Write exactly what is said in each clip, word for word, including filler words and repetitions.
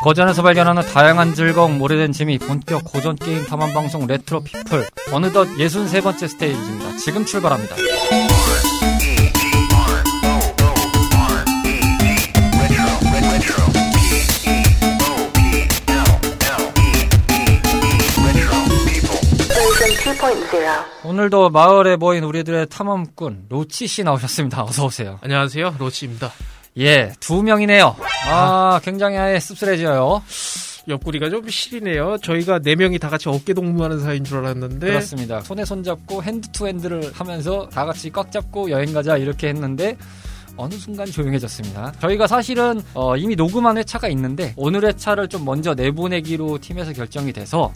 거전에서 발견하는 다양한 즐거움, 오래된 재미, 본격 고전 게임 탐험 방송 레트로 피플. 어느덧 예순세 번째 스테이지입니다. 지금 출발합니다. 오늘도 마을에 모인 우리들의 탐험꾼 로치 씨 나오셨습니다. 어서 오세요. 안녕하세요, 로치입니다. 예, 두 명이네요. 아, 굉장히 아예 씁쓸해져요. 옆구리가 좀 시리네요. 저희가 네 명이 다 같이 어깨 동무하는 사이인 줄 알았는데. 그렇습니다. 손에 손잡고 핸드 투 핸드를 하면서 다 같이 꽉 잡고 여행 가자 이렇게 했는데 어느 순간 조용해졌습니다. 저희가 사실은 어, 이미 녹음한 회차가 있는데 오늘 회차를 좀 먼저 내보내기로 팀에서 결정이 돼서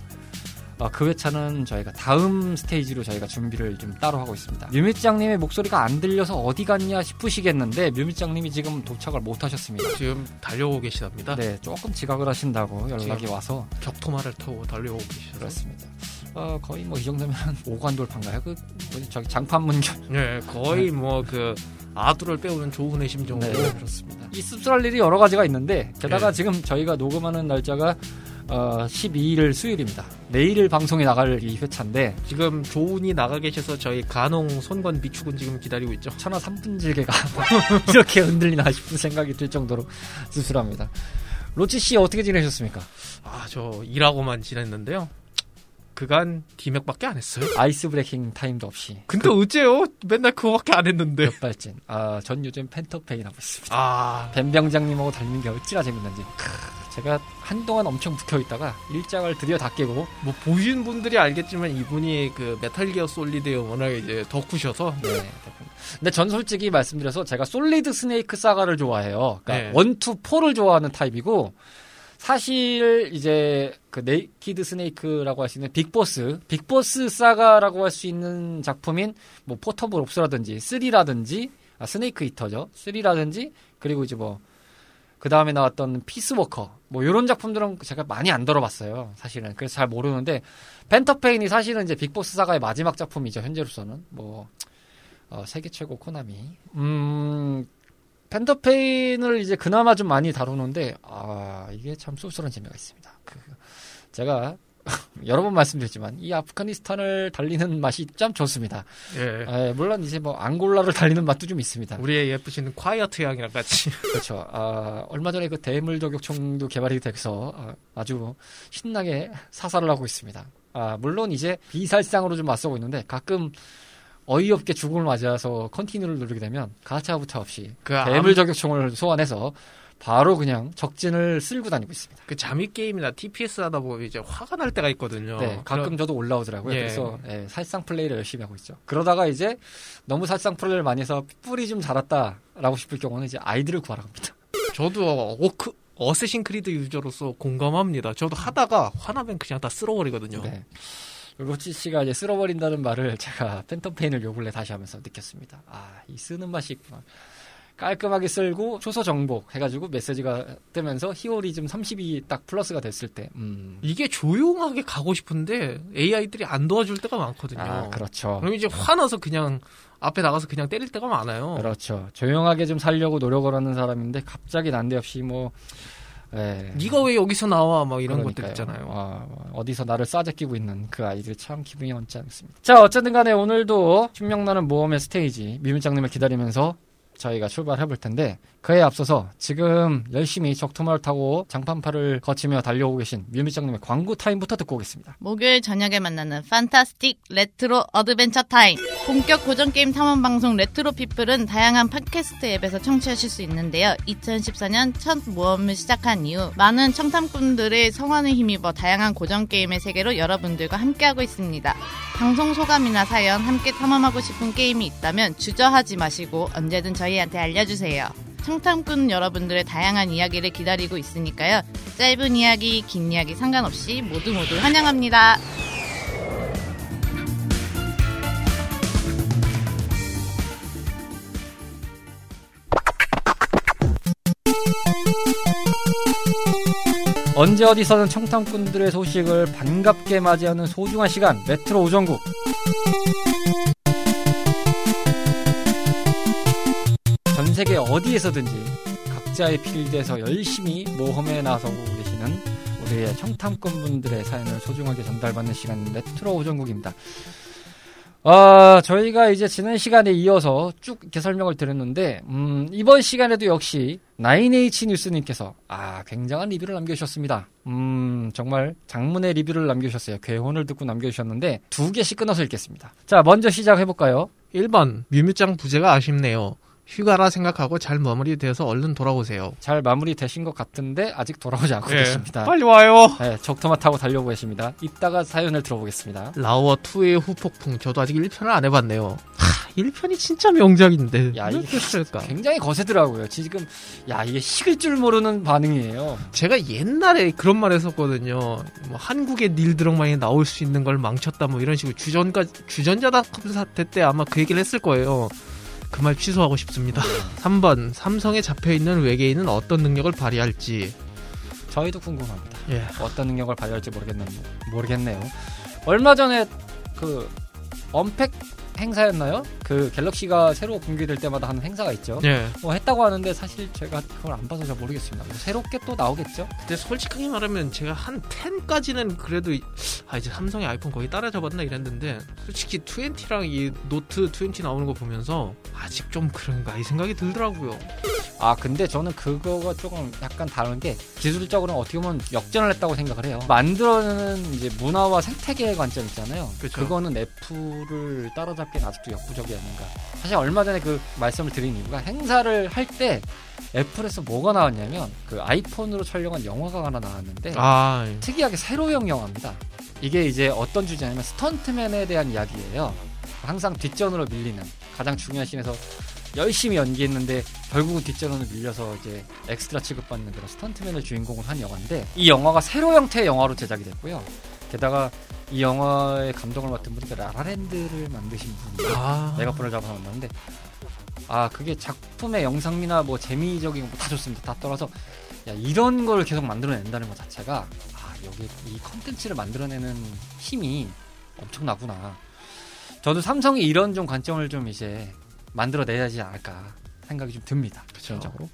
어, 그 회차는 저희가 다음 스테이지로 저희가 준비를 좀 따로 하고 있습니다. 뮤밑장님의 목소리가 안 들려서 어디 갔냐 싶으시겠는데 뮤밑장님이 지금 도착을 못 하셨습니다. 지금 달려오고 계시답니다. 네, 조금 지각을 하신다고 연락이 와서 격토마를 타고 달려오고 계시죠. 그렇습니다. 어, 거의 뭐 이 정도면 오관돌판가요? 그 저기 장판문결. 네, 거의 뭐 그 아두를 빼오는 좋은 심정으로. 네, 그렇습니다. 이 씁쓸할 일이 여러 가지가 있는데 게다가 네. 지금 저희가 녹음하는 날짜가 어, 십이일 수요일입니다. 내일을 방송에 나갈 이 회차인데 지금 조은이 나가 계셔서 저희 간홍 손권 비축은 지금 기다리고 있죠. 천하 삼분 질개가 이렇게 흔들리나 싶은 생각이 들 정도로 씁쓸합니다. 로치씨 어떻게 지내셨습니까? 아, 저 일하고만 지냈는데요. 그간 디맥밖에 안 했어요. 아이스 브레이킹 타임도 없이. 근데 그, 어째요? 맨날 그거밖에 안 했는데. 몇 발진. 아, 전 요즘 펜터페인 하고 있습니다. 아, 뱀병장님하고 닮는 게 어찌나 재밌는지. 크, 제가 한동안 엄청 묵혀있다가 일장을 드디어 다 깨고. 뭐 보신 분들이 알겠지만 이분이 그 메탈기어 솔리드에 워낙에 이제 덕후셔서. 네. 근데 전 솔직히 말씀드려서 제가 솔리드 스네이크 사가를 좋아해요. 그러니까 네. 일, 이, 사를 좋아하는 타입이고. 사실 이제 그 네이키드 스네이크라고 할 수 있는 빅보스, 빅보스 사가라고 할 수 있는 작품인 뭐 포터블 옵스라든지 쓰리라든지 아 스네이크 히터죠. 쓰리라든지 그리고 이제 뭐 그 다음에 나왔던 피스워커 뭐 이런 작품들은 제가 많이 안 들어봤어요. 사실은 그래서 잘 모르는데 펜터페인이 사실은 이제 빅보스 사가의 마지막 작품이죠. 현재로서는 뭐 어, 세계 최고 코나미. 음. 펜터페인을 이제 그나마 좀 많이 다루는데 아 이게 참 씁쓸한 재미가 있습니다. 그, 제가 여러 번 말씀드렸지만 이 아프가니스탄을 달리는 맛이 참 좋습니다. 예. 에, 물론 이제 뭐 앙골라를 달리는 맛도 좀 있습니다. 우리의 예쁘신 콰이어트 향이랑 같이. 그렇죠. 아, 얼마 전에 그 대물 저격총도 개발이 돼서 아, 아주 신나게 사살을 하고 있습니다. 아 물론 이제 비살상으로 좀 맞서고 있는데 가끔. 어이없게 죽음을 맞아서 컨티뉴를 누르게 되면 가차부차 없이 그 대물 저격총을 소환해서 바로 그냥 적진을 쓸고 다니고 있습니다. 그 잠입 게임이나 티피에스 하다 보면 이제 화가 날 때가 있거든요. 네, 가끔 그런... 저도 올라오더라고요. 예. 그래서 예, 살상 플레이를 열심히 하고 있죠. 그러다가 이제 너무 살상 플레이를 많이 해서 뿔이 좀 자랐다라고 싶을 경우는 이제 아이들을 구하러 갑니다. 저도 어크 어쌔신 크리드 유저로서 공감합니다. 저도 하다가 화나면 그냥 다 쓸어버리거든요. 네. 로치 씨가 이제 쓸어버린다는 말을 제가 펜터페인을 요 근래 다시 하면서 느꼈습니다. 아, 이 쓰는 맛이 있구나. 깔끔하게 쓸고 초소 정복 해가지고 메시지가 뜨면서 히오리즘 삼십이 딱 플러스가 됐을 때 음. 이게 조용하게 가고 싶은데 에이아이들이 안 도와줄 때가 많거든요. 아, 그렇죠. 그럼 이제 화나서 그냥 앞에 나가서 그냥 때릴 때가 많아요. 그렇죠. 조용하게 좀 살려고 노력을 하는 사람인데 갑자기 난데없이 뭐 네. 네가 왜 여기서 나와? 막 이런 그러니까요. 것들 있잖아요. 아, 어디서 나를 싸제 끼고 있는 그 아이들 참 기분이 언짢지 않습니다. 자, 어쨌든 간에 오늘도 신명나는 모험의 스테이지 뮤밑장님을 기다리면서 저희가 출발해볼 텐데 그에 앞서서 지금 열심히 적토마를 타고 장판파를 거치며 달려오고 계신 뮤밑장님의 광고 타임부터 듣고 오겠습니다. 목요일 저녁에 만나는 판타스틱 레트로 어드벤처 타임. 본격 고전게임 탐험방송 레트로 피플은 다양한 팟캐스트 앱에서 청취하실 수 있는데요. 이천십사년 첫 모험을 시작한 이후 많은 청탐꾼들의 성원을 힘입어 다양한 고전게임의 세계로 여러분들과 함께하고 있습니다. 방송 소감이나 사연, 함께 탐험하고 싶은 게임이 있다면 주저하지 마시고 언제든 저희한테 알려주세요. 청탐꾼 여러분들의 다양한 이야기를 기다리고 있으니까요. 짧은 이야기, 긴 이야기 상관없이 모두 모두 환영합니다. 언제 어디서든 청탐꾼들의 소식을 반갑게 맞이하는 소중한 시간, 레트로 오전국. 전 세계 어디에서든지 각자의 필드에서 열심히 모험에 나서고 계시는 우리의 청탐꾼분들의 사연을 소중하게 전달받는 시간 레트로 오전국입니다. 아, 저희가 이제 지난 시간에 이어서 쭉 이렇게 설명을 드렸는데, 음, 이번 시간에도 역시 나인에이치 뉴스님께서, 아, 굉장한 리뷰를 남겨주셨습니다. 음, 정말 장문의 리뷰를 남겨주셨어요. 괴혼을 듣고 남겨주셨는데, 두 개씩 끊어서 읽겠습니다. 자, 먼저 시작해볼까요? 일 번, 뮤밑장 부재가 아쉽네요. 휴가라 생각하고 잘 마무리돼서 얼른 돌아오세요. 잘 마무리되신 것 같은데 아직 돌아오지 않고 예, 계십니다. 빨리 와요. 네, 적토마 타고 달려오고 계십니다. 이따가 사연을 들어보겠습니다. 라오어 투의 후폭풍, 저도 아직 일 편을 안 해봤네요. 하, 일 편이 진짜 명작인데 야, 이게 했을까? 굉장히 거세더라고요. 지금 야, 이게 식을 줄 모르는 반응이에요. 제가 옛날에 그런 말 했었거든요. 뭐 한국의 닐 드럭만이 나올 수 있는 걸 망쳤다, 뭐 이런 식으로 주전가, 주전자닷컴 사태 때 아마 그 얘기를 했을 거예요. 그 말 취소하고 싶습니다. 삼 번, 삼성에 잡혀있는 외계인은 어떤 능력을 발휘할지. 저희도 궁금합니다. 예. 어떤 능력을 발휘할지 모르겠네요. 모르겠네요. 얼마 전에 그 언팩 행사였나요? 그 갤럭시가 새로 분기될 때마다 하는 행사가 있죠. 예. 뭐 했다고 하는데 사실 제가 그걸 안 봐서 잘 모르겠습니다. 뭐 새롭게 또 나오겠죠? 근데 솔직하게 말하면 제가 한 십까지는 그래도 아, 이제 삼성의 아이폰 거의 따라잡았나 이랬는데, 솔직히 이십랑 이 노트 이십 나오는 거 보면서 아직 좀 그런가 이 생각이 들더라고요. 아, 근데 저는 그거가 조금 약간 다른 게, 기술적으로는 어떻게 보면 역전을 했다고 생각을 해요. 만들어내는 이제 문화와 생태계의 관점 있잖아요. 그쵸. 그거는 애플을 따라잡 아직도 역부족이 아닌가. 사실 얼마 전에 그 말씀을 드린 이유가, 행사를 할 때 애플에서 뭐가 나왔냐면 그 아이폰으로 촬영한 영화가 하나 나왔는데, 아, 예. 특이하게 세로형 영화입니다. 이게 이제 어떤 주제냐면 스턴트맨에 대한 이야기예요. 항상 뒷전으로 밀리는 가장 중요한 씬에서 열심히 연기했는데 결국은 뒷전으로 밀려서 이제 엑스트라 취급받는 그런 스턴트맨을 주인공으로 한 영화인데, 이 영화가 세로 형태의 영화로 제작이 됐고요. 게다가 이 영화의 감독을 맡은 분이 라라랜드를 만드신 분이에요. 아. 내가 불을 잡아서 만났는데, 아, 그게 작품의 영상미나 뭐 재미적인 거 다 좋습니다. 다 떠나서 야, 이런 걸 계속 만들어낸다는 것 자체가, 아, 여기 이 컨텐츠를 만들어내는 힘이 엄청나구나. 저도 삼성이 이런 좀 관점을 좀 이제 만들어내야지 않을까 생각이 좀 듭니다. 그렇죠. 개인적으로.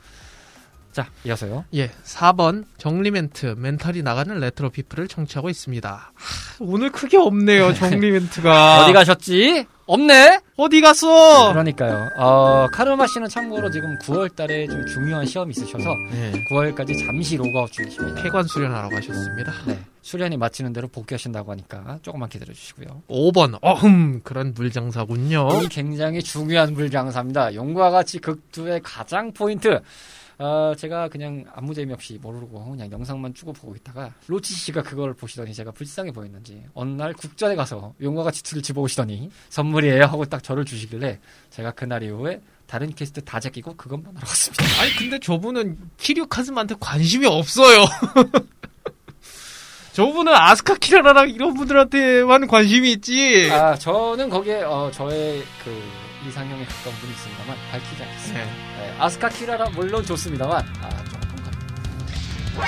자, 이어서요. 예, 사 번 정리멘트, 멘탈이 나가는 레트로 피플을 청취하고 있습니다. 하, 오늘 크게 없네요. 정리멘트가. 어디 가셨지? 없네? 어디 갔어? 그러니까요. 어, 카르마 씨는 참고로 지금 구월달에 좀 중요한 시험이 있으셔서 네. 구월까지 잠시 로그아웃 중이십니다. 폐관 수련하러 가셨습니다. 네, 수련이 마치는 대로 복귀하신다고 하니까 조금만 기다려주시고요. 오 번, 어흠, 그런 물장사군요. 이 굉장히 중요한 물장사입니다. 용과 같이 극투의 가장 포인트. 어, 제가 그냥 아무 재미없이 모르고 그냥 영상만 쭉 보고 있다가 로치 씨가 그걸 보시더니 제가 불쌍해 보였는지 어느 날 국전에 가서 용과가 지투를 집어오시더니 선물이에요 하고 딱 저를 주시길래, 제가 그날 이후에 다른 캐스트 다 제끼고 그것만 하러 갔습니다. 아니, 근데 저분은 키류 카즈마한테 관심이 없어요. 저분은 아스카 키라라랑 이런 분들한테만 관심이 있지. 아, 저는 거기에 어, 저의 그 이상형에 가까운 분이 있습니다만 밝히지 않겠습니다. 네. 네, 아스카 키라라 물론 좋습니다만, 아, 조금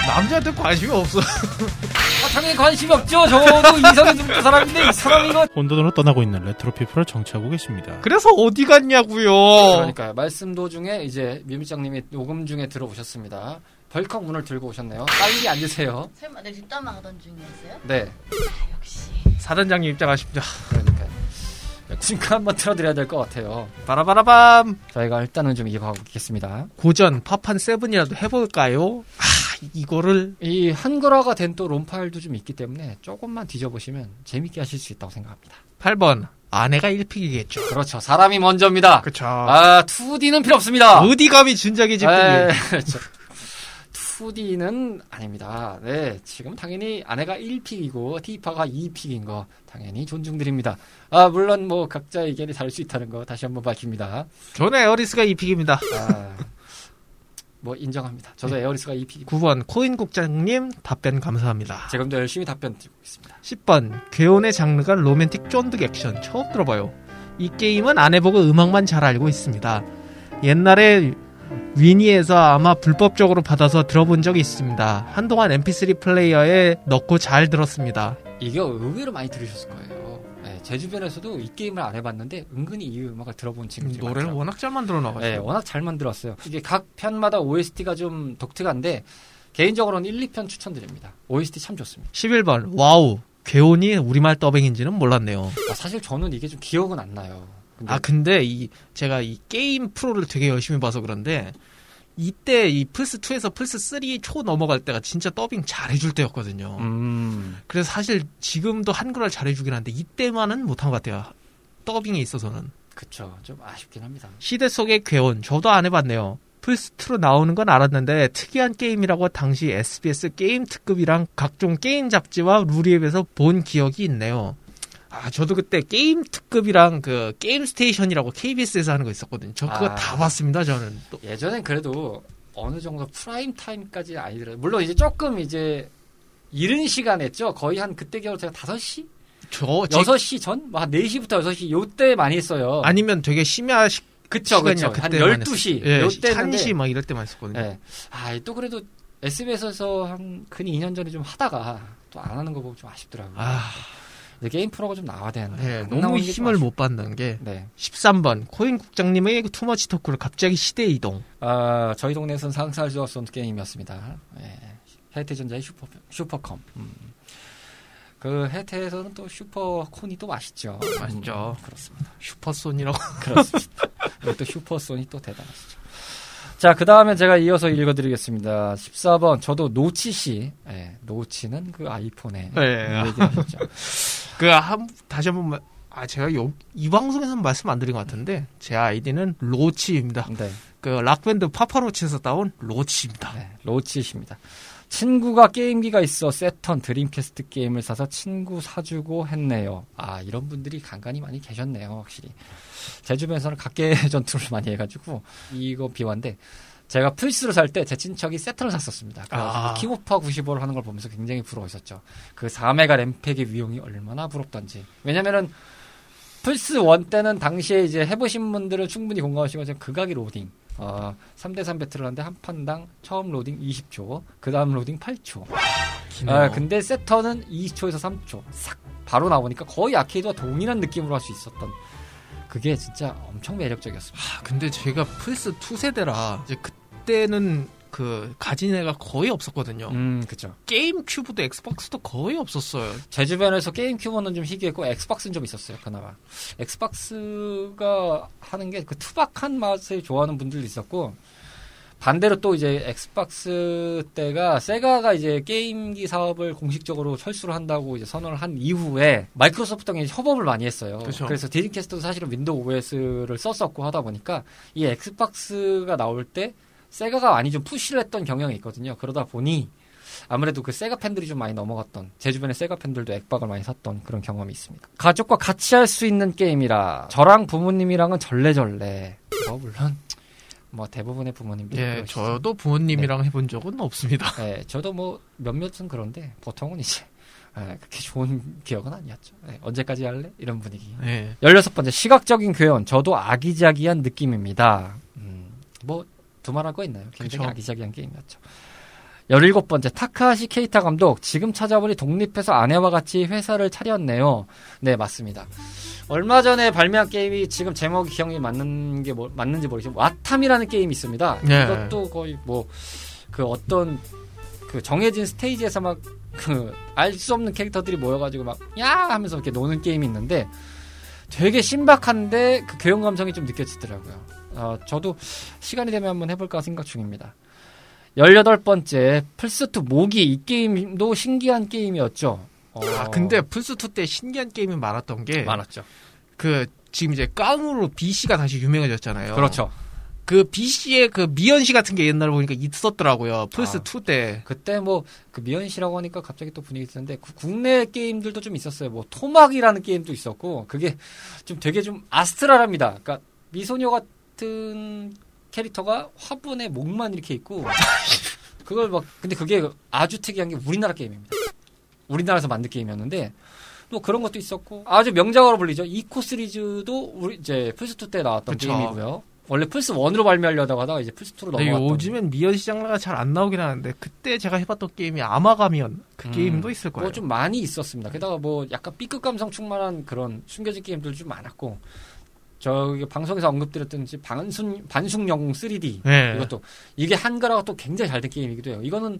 남자한테 관심이 없어. 아, 당연히 관심이 없죠. 저도 이성이 좀 사람인데 이 사람이 건 혼돈으로 떠나고 있는 레트로피플을 정치하고 계십니다. 그래서 어디 갔냐고요. 그러니까요. 말씀 도중에 이제 뮤미장님이 녹음 중에 들어오셨습니다. 벌컥 문을 들고 오셨네요. 빨리 앉으세요. 설마 내 뒷담화 하던 중이었어요? 네. 아, 역시 사단장님 입장하십니다. 그러니까요. 칭크 한번 틀어드려야 될 것 같아요. 바라바라밤. 저희가 일단은 좀 이거 하고 있겠습니다. 고전 파판 세븐이라도 해볼까요? 아, 이거를 이 한글화가 된 또 롬 파일도 좀 있기 때문에 조금만 뒤져보시면 재밌게 하실 수 있다고 생각합니다. 팔 번, 아내가 일 픽이겠죠. 그렇죠. 사람이 먼저입니다. 그렇죠. 아, 투디는 필요 없습니다. 어디 감히 진작에 집중해. 투디는 아닙니다. 네, 지금 당연히 아내가 일 픽이고 티파가 이 픽인 거 당연히 존중드립니다. 아, 물론 뭐 각자 의견이 다를 수 있다는 거 다시 한번 밝힙니다. 저는 에어리스가 이 픽입니다. 아, 뭐 인정합니다. 저도 네. 에어리스가 이 픽입니다. 구 번 코인 국장님 답변 감사합니다. 지금도 열심히 답변 드리고 있습니다. 십 번 괴혼의 장르가 로맨틱 쫀득 액션, 처음 들어봐요. 이 게임은 안 해보고 음악만 잘 알고 있습니다. 옛날에 위니에서 아마 불법적으로 받아서 들어본 적이 있습니다. 한동안 엠피쓰리 플레이어에 넣고 잘 들었습니다. 이게 의외로 많이 들으셨을 거예요. 네, 제 주변에서도 이 게임을 안 해봤는데 은근히 이 음악을 들어본 친구들이 노래를 많더라고요. 워낙 잘 만들어 나가요. 네, 워낙 잘 만들었어요. 이게 각 편마다 오에스티가 좀 독특한데 개인적으로는 일, 이 편 추천드립니다. 오에스티 참 좋습니다. 십일 번 와우 괴온이 우리말 더빙인지는 몰랐네요. 아, 사실 저는 이게 좀 기억은 안 나요. 근데... 아 근데 이 제가 이 게임 프로를 되게 열심히 봐서 그런데 이때 이 플스이에서 플스삼 초 넘어갈 때가 진짜 더빙 잘해줄 때였거든요. 음. 그래서 사실 지금도 한글을 잘해주긴 한데 이때만은 못한 것 같아요. 더빙에 있어서는. 그쵸. 좀 아쉽긴 합니다. 시대 속의 괴온 저도 안 해봤네요. 플스이로 나오는 건 알았는데 특이한 게임이라고 당시 에스비에스 게임 특급이랑 각종 게임 잡지와 루리앱에서 본 기억이 있네요. 아, 저도 그때 게임 특급이랑 그 게임 스테이션이라고 케이비에스에서 하는 거 있었거든요. 저 그거 아, 다 봤습니다, 저는. 또. 예전엔 그래도 어느 정도 프라임 타임까지 아니더라도 물론 이제 조금 이제 이른 시간 했죠. 거의 한 그때 겨우 제가 다섯 시? 저 여섯 시 제... 전? 한 네 시부터 여섯 시 요때 많이 했어요. 아니면 되게 심야식 그쵸, 그쵸. 한 열두 시. 예, 요때 한 시 막 이럴 때만 했었거든요. 예. 아, 또 그래도 에스비에스에서 한 근이 이 년 전에 좀 하다가 또 안 하는 거 보고 좀 아쉽더라고요. 아. 게임 프로가 좀 나와야 되는데 네, 너무 힘을 못 받는 게 네. 십삼 번 코인 국장님의 투머치 토크를 갑자기 시대 이동. 아 저희 동네에서는 상상할 수 없었던 게임이었습니다. 예. 해태전자의 슈퍼 슈퍼컴. 음. 그 해태에서는 또 슈퍼콘이 또 맛있죠. 맛있죠. 음, 그렇습니다. 슈퍼손이라고 그렇습니다. 또 슈퍼손이 또 대단하시죠. 자, 그 다음에 제가 이어서 읽어드리겠습니다. 십사 번, 저도 노치 씨. 예, 노치는 그 아이폰에. 예, 얘기하셨죠. 그, 한, 다시 한 번, 아, 제가 요, 이 방송에서는 말씀 안 드린 것 같은데, 제 아이디는 로치입니다. 네. 그, 락밴드 파파로치에서 따온 로치입니다. 네, 로치십니다. 친구가 게임기가 있어 세턴 드림캐스트 게임을 사서 친구 사주고 했네요. 아, 이런 분들이 간간히 많이 계셨네요, 확실히. 제 주변에서는 각계 전투를 많이 해가지고, 이거 비화인데, 제가 플스를 살 때 제 친척이 세턴을 샀었습니다. 아. 킹오파 구십오를 하는 걸 보면서 굉장히 부러워했었죠. 그 사 메가 램팩의 위용이 얼마나 부럽던지. 왜냐면은, 플스일 때는 당시에 이제 해보신 분들은 충분히 공감하시고, 극악의 로딩. 어, 삼 대 삼 배틀을 하는데 한 판당 처음 로딩 이십 초, 그 다음 로딩 팔 초. 아, 근데 세턴은 이십 초에서 삼 초. 싹! 바로 나오니까 거의 아케이드와 동일한 느낌으로 할 수 있었던. 그게 진짜 엄청 매력적이었습니다. 아, 근데 제가 플스이 세대라, 이제 그때는 그, 가진 애가 거의 없었거든요. 음, 그죠. 게임 큐브도 엑스박스도 거의 없었어요. 제 주변에서 게임 큐브는 좀 희귀했고, 엑스박스는 좀 있었어요, 그나마. 엑스박스가 하는 게 그 투박한 맛을 좋아하는 분들도 있었고, 반대로 또 이제 엑스박스 때가 세가가 이제 게임기 사업을 공식적으로 철수를 한다고 이제 선언을 한 이후에 마이크로소프트랑 협업을 많이 했어요. 그쵸. 그래서 드림캐스트도 사실은 윈도우 오에스를 썼었고 하다 보니까 이 엑스박스가 나올 때 세가가 많이 좀 푸시를 했던 경향이 있거든요. 그러다 보니 아무래도 그 세가 팬들이 좀 많이 넘어갔던, 제 주변에 세가 팬들도 액박을 많이 샀던 그런 경험이 있습니다. 가족과 같이 할 수 있는 게임이라 저랑 부모님이랑은 절레절레. 어, 물론 뭐 대부분의 부모님들. 예, 그러시죠. 저도 부모님이랑 네. 해본 적은 없습니다. 예, 저도 뭐 몇몇은 그런데 보통은 이제 예, 그렇게 좋은 기억은 아니었죠. 예, 언제까지 할래? 이런 분위기. 예. 열여섯 번째 시각적인 괴원. 저도 아기자기한 느낌입니다. 음, 뭐 두말할 거 있나요? 굉장히 그쵸. 아기자기한 게임이었죠. 열일곱 번째 타카하시 케이타 감독. 지금 찾아보니 독립해서 아내와 같이 회사를 차렸네요. 네, 맞습니다. 얼마 전에 발매한 게임이 지금 제목이 기억이 맞는 게 뭐, 맞는지 모르겠지만 와탐이라는 게임이 있습니다. 네. 이것도 거의 뭐 그 어떤 그 정해진 스테이지에서 막 그 알 수 없는 캐릭터들이 모여가지고 막 야 하면서 이렇게 노는 게임이 있는데 되게 신박한데 그 괴운 감성이 좀 느껴지더라고요. 어, 저도 시간이 되면 한번 해볼까 생각 중입니다. 열여덟 번째 플스이 모기. 이 게임도 신기한 게임이었죠. 어... 아 근데 플스이 때 신기한 게임이 많았던 게 많았죠. 그 지금 이제 깡으로 비씨가 다시 유명해졌잖아요. 그렇죠. 그 비씨의 그 미연시 같은 게 옛날에 보니까 있었더라고요. 플스이 아, 때. 그때 뭐 그 미연시라고 하니까 갑자기 또 분위기 드는데 그 국내 게임들도 좀 있었어요. 뭐 토막이라는 게임도 있었고 그게 좀 되게 좀 아스트랄합니다. 그러니까 미소녀 같은 캐릭터가 화분에 목만 이렇게 있고 그걸 막 근데 그게 아주 특이한 게 우리나라 게임입니다. 우리나라에서 만든 게임이었는데 또 그런 것도 있었고 아주 명작으로 불리죠. 이코 시리즈도 우리 이제 플스이 때 나왔던 그쵸. 게임이고요. 원래 플스일로 발매하려다가 하다가 이제 플스이로 넘어갔던. 요즘엔 미연 시장라가 잘 안 나오긴 하는데 그때 제가 해봤던 게임이 아마가면 그 음, 게임도 있을 거예요. 뭐 좀 많이 있었습니다. 게다가 뭐 약간 B급 감성 충만한 그런 숨겨진 게임들도 좀 많았고 저기 방송에서 언급드렸던 반숙, 반숙 영웅 쓰리디. 네. 이것도 이게 한글화가 또 굉장히 잘된 게임이기도 해요. 이거는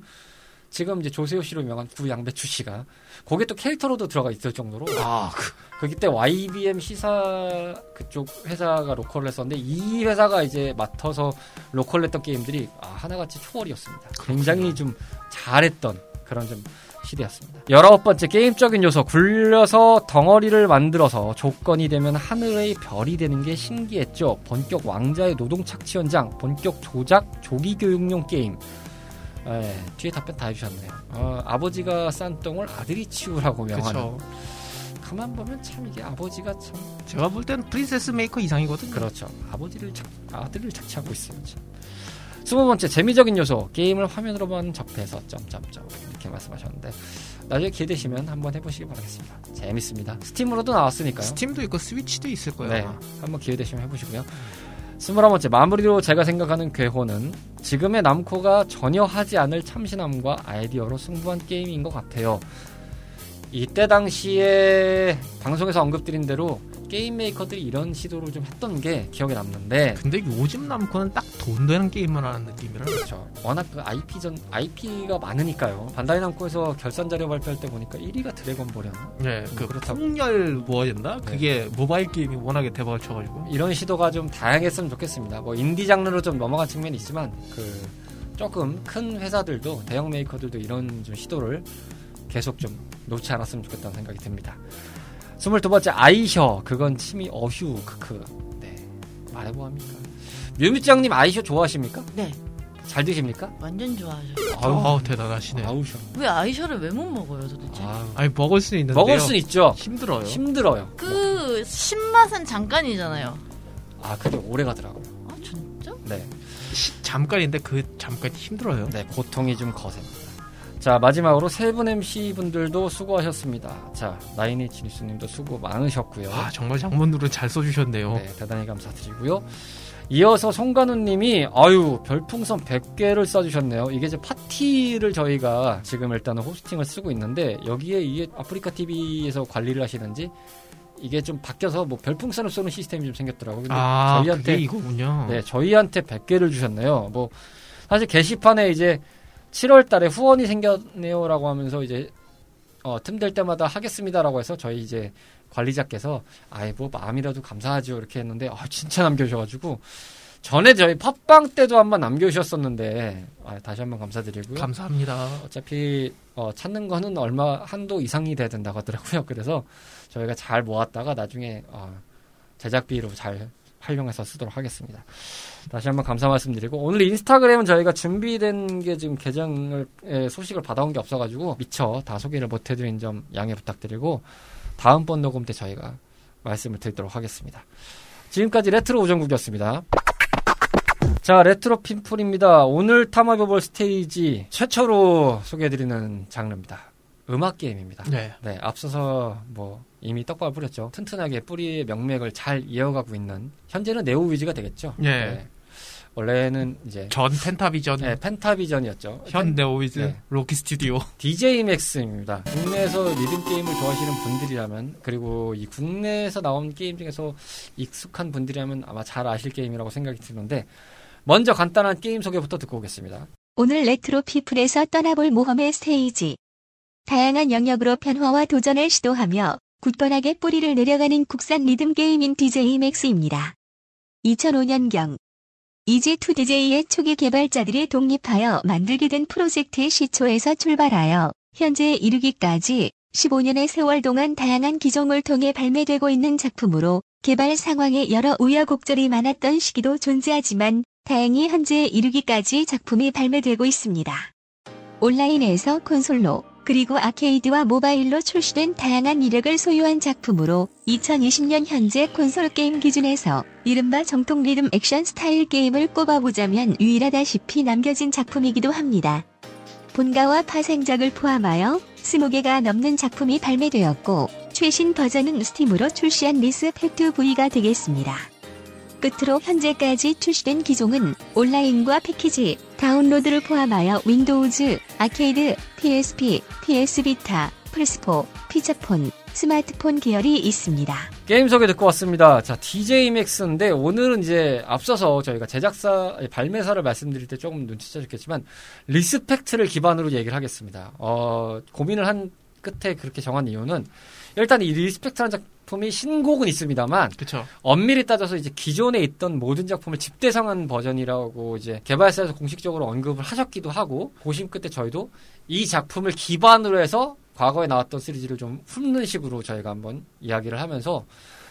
지금 이제 조세호 씨로 유명한 구양배추 씨가 거기에 또 캐릭터로도 들어가 있을 정도로. 아, 그, 그때 와이비엠 시사 그쪽 회사가 로컬을 했었는데 이 회사가 이제 맡아서 로컬을 했던 게임들이 아, 하나같이 초월이었습니다. 그렇구나. 굉장히 좀 잘했던 그런 좀 시대였습니다. 열아홉 번째 게임적인 요소. 굴려서 덩어리를 만들어서 조건이 되면 하늘의 별이 되는 게 신기했죠. 본격 왕자의 노동 착취 현장, 본격 조작 조기 교육용 게임. 예, 뒤에 답변 다 해주셨네요. 어, 아버지가 싼 똥을 아들이 치우라고 명하는. 가만 보면 참 이게 아버지가 참 제가 볼 때는 프린세스 메이커 이상이거든요. 그렇죠. 아버지를 착, 아들을 착취하고 있어요. 참. 스무 번째 재미적인 요소. 게임을 화면으로만 접해서 점점점 이렇게 말씀하셨는데 나중에 기회 되시면 한번 해보시기 바라겠습니다. 재밌습니다. 스팀으로도 나왔으니까요. 스팀도 있고 스위치도 있을 거예요. 네, 한번 기회 되시면 해보시고요. 스물한 번째 마무리로 제가 생각하는 괴호는 지금의 남코가 전혀 하지 않을 참신함과 아이디어로 승부한 게임인 것 같아요. 이때 당시에 방송에서 언급드린 대로 게임 메이커들이 이런 시도를 좀 했던 게 기억에 남는데 근데 요즘 남코는 딱 돈 되는 게임만 하는 느낌이라. 그렇죠. 워낙 그 아이피 전, 아이피가 많으니까요. 반다이 남코에서 결산 자료 발표할 때 보니까 일 위가 드래곤볼이었나? 네, 음, 그 폭렬 뭐였나? 네. 그게 모바일 게임이 워낙에 대박을 쳐가지고 이런 시도가 좀 다양했으면 좋겠습니다. 뭐 인디 장르로 좀 넘어간 측면이 있지만 그 조금 큰 회사들도 대형 메이커들도 이런 좀 시도를 계속 좀 놓지 않았으면 좋겠다는 생각이 듭니다. 스물두 번째 아이셔. 그건 취미 어휴 크크. 네, 말해보합니까? 뮤밑장님 아이셔 좋아하십니까? 네. 잘 드십니까? 완전 좋아하죠. 아우, 아우 대단하시네. 아우셔. 왜 아이셔를 왜 못 먹어요 도대체? 아우. 아니 먹을 수는 있는데요. 먹을 수는 있죠. 힘들어요. 힘들어요. 그 신맛은 잠깐이잖아요. 아 그게 오래 가더라고요. 아 진짜? 네. 시, 잠깐인데 그 잠깐이 힘들어요. 네, 고통이 좀 거셉니다. 자, 마지막으로 세 분 엠씨분들도 수고하셨습니다. 자, 나인의 진수님도 수고 많으셨고요. 아, 정말 장문으로 잘 써주셨네요. 네, 대단히 감사드리고요. 이어서 송간우님이 아유 별풍선 백 개를 써주셨네요. 이게 이제 파티를 저희가 지금 일단은 호스팅을 쓰고 있는데 여기에 이게 아프리카 티비에서 관리를 하시는지 이게 좀 바뀌어서 뭐 별풍선을 쏘는 시스템이 좀 생겼더라고요. 근데 아, 저희한테 그게 이거군요. 네, 저희한테 백 개를 주셨네요. 뭐 사실 게시판에 이제 칠월 달에 후원이 생겼네요라고 하면서 이제 어, 틈될 때마다 하겠습니다라고 해서 저희 이제 관리자께서 아이 뭐 마음이라도 감사하죠 이렇게 했는데 아 진짜 남겨주셔가지고 전에 저희 팟빵 때도 한번 남겨주셨었는데 아, 다시 한번 감사드리고요. 감사합니다. 어차피 어, 찾는 거는 얼마 한도 이상이 돼야 된다고 하더라고요. 그래서 저희가 잘 모았다가 나중에 어, 제작비로 잘 활용해서 쓰도록 하겠습니다. 다시 한번 감사 말씀드리고 오늘 인스타그램은 저희가 준비된 게 지금 계정을 소식을 받아온 게 없어가지고 미처 다 소개를 못해드린 점 양해 부탁드리고 다음번 녹음 때 저희가 말씀을 드리도록 하겠습니다. 지금까지 레트로 우정국이었습니다. 자, 레트로 핀풀입니다. 오늘 탐험해볼 스테이지 최초로 소개해드리는 장르입니다. 음악 게임입니다. 네. 네, 앞서서 뭐 이미 떡밥을 뿌렸죠. 튼튼하게 뿌리의 명맥을 잘 이어가고 있는 현재는 네오 위즈가 되겠죠. 예. 네. 원래는 이제 전 펜타비전. 네, 펜타비전이었죠. 현 네오 위즈. 네. 로키 스튜디오. 디제이 맥스입니다. 국내에서 리듬 게임을 좋아하시는 분들이라면 그리고 이 국내에서 나온 게임 중에서 익숙한 분들이라면 아마 잘 아실 게임이라고 생각이 드는데 먼저 간단한 게임 소개부터 듣고 오겠습니다. 오늘 레트로 피플에서 떠나볼 모험의 스테이지. 다양한 영역으로 변화와 도전을 시도하며 굳건하게 뿌리를 내려가는 국산 리듬 게임인 디제이 맥스입니다. 이천오년경 이지투 디제이의 초기 개발자들이 독립하여 만들게 된 프로젝트의 시초에서 출발하여 현재에 이르기까지 십오년의 세월 동안 다양한 기종을 통해 발매되고 있는 작품으로 개발 상황에 여러 우여곡절이 많았던 시기도 존재하지만 다행히 현재에 이르기까지 작품이 발매되고 있습니다. 온라인에서 콘솔로 그리고 아케이드와 모바일로 출시된 다양한 이력을 소유한 작품으로 이천이십년 현재 콘솔 게임 기준에서 이른바 정통 리듬 액션 스타일 게임을 꼽아보자면 유일하다시피 남겨진 작품이기도 합니다. 본가와 파생작을 포함하여 스무 개가 넘는 작품이 발매되었고 최신 버전은 스팀으로 출시한 리스 팩트 브이가 되겠습니다. 끝으로 현재까지 출시된 기종은 온라인과 패키지, 다운로드를 포함하여 윈도우즈, 아케이드, 피에스피, 피에스 비타, 플스 포, 피처폰, 스마트폰 계열이 있습니다. 게임 소개 듣고 왔습니다. 자, 디제이 맥스인데 오늘은 이제 앞서서 저희가 제작사, 발매사를 말씀드릴 때 조금 눈치채셨겠지만 리스펙트를 기반으로 얘기를 하겠습니다. 어, 고민을 한 끝에 그렇게 정한 이유는 일단 이 리스펙트라는 작품이 신곡은 있습니다만, 그쵸. 엄밀히 따져서 이제 기존에 있던 모든 작품을 집대성한 버전이라고 이제 개발사에서 공식적으로 언급을 하셨기도 하고, 고심 끝에 저희도 이 작품을 기반으로 해서 과거에 나왔던 시리즈를 좀 훑는 식으로 저희가 한번 이야기를 하면서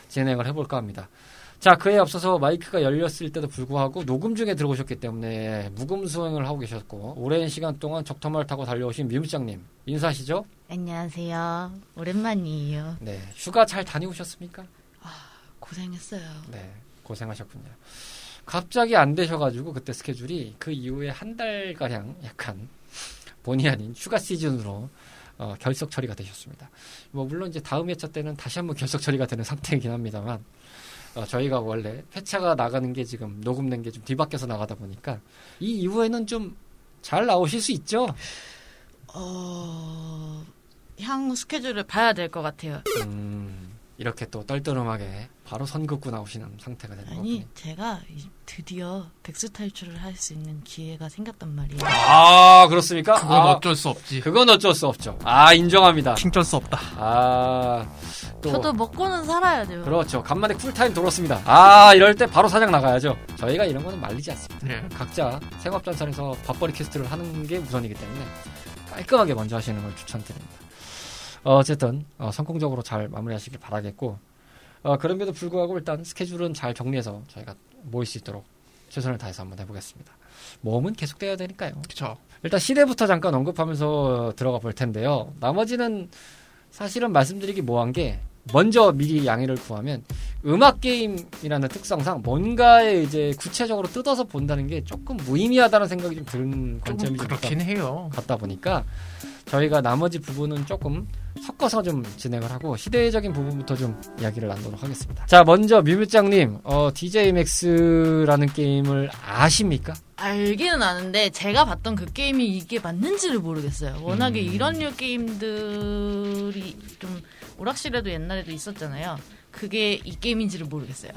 진행을 해볼까 합니다. 자, 그에 앞서서 마이크가 열렸을 때도 불구하고 녹음 중에 들어오셨기 때문에 무금 수행을 하고 계셨고, 오랜 시간 동안 적토마를 타고 달려오신 뮤밑장님 인사하시죠. 안녕하세요. 오랜만이에요. 네, 휴가 잘 다녀오셨습니까? 아, 고생했어요. 네, 고생하셨군요. 갑자기 안 되셔가지고 그때 스케줄이 그 이후에 한 달가량 약간 본의 아닌 휴가 시즌으로 어, 결석 처리가 되셨습니다. 뭐 물론 이제 다음 회차 때는 다시 한번 결석 처리가 되는 상태이긴 합니다만, 어, 저희가 원래 회차가 나가는 게 지금 녹음된 게 좀 뒤바뀌어서 나가다 보니까 이 이후에는 좀 잘 나오실 수 있죠? 어... 향후 스케줄을 봐야 될 것 같아요. 음, 이렇게 또 떨떠름하게 바로 선 긋고 나오시는 상태가 된 거군요. 아니, 제가 드디어 백수 탈출을 할 수 있는 기회가 생겼단 말이에요. 아, 그렇습니까? 그건 아, 어쩔 수 없지. 그건 어쩔 수 없죠. 아, 인정합니다. 킹쩔 수 없다. 아, 또, 저도 먹고는 살아야 돼요. 그렇죠. 간만에 쿨타임 돌았습니다. 아, 이럴 때 바로 사냥 나가야죠. 저희가 이런 거는 말리지 않습니다. 네. 각자 생업전선에서 밥벌이 퀘스트를 하는 게 우선이기 때문에 깔끔하게 먼저 하시는 걸 추천드립니다. 어쨌든 어, 성공적으로 잘 마무리하시길 바라겠고, 어, 그럼에도 불구하고 일단 스케줄은 잘 정리해서 저희가 모일 수 있도록 최선을 다해서 한번 해보겠습니다. 모험은 계속돼야 되니까요. 그렇죠. 일단 시대부터 잠깐 언급하면서 들어가 볼 텐데요. 나머지는 사실은 말씀드리기 뭐한 게, 먼저 미리 양해를 구하면 음악 게임이라는 특성상 뭔가에 이제 구체적으로 뜯어서 본다는 게 조금 무의미하다는 생각이 좀 드는 관점이 좀 그렇긴 해요. 같다 보니까 저희가 나머지 부분은 조금 섞어서 좀 진행을 하고 시대적인 부분부터 좀 이야기를 나누도록 하겠습니다. 자, 먼저 뮤뮤짱님, 어, 디제이 맥스라는 게임을 아십니까? 알기는 아는데 제가 봤던 그 게임이 이게 맞는지를 모르겠어요. 워낙에 음. 이런 류 게임들이 좀 오락실에도 옛날에도 있었잖아요. 그게 이 게임인지를 모르겠어요.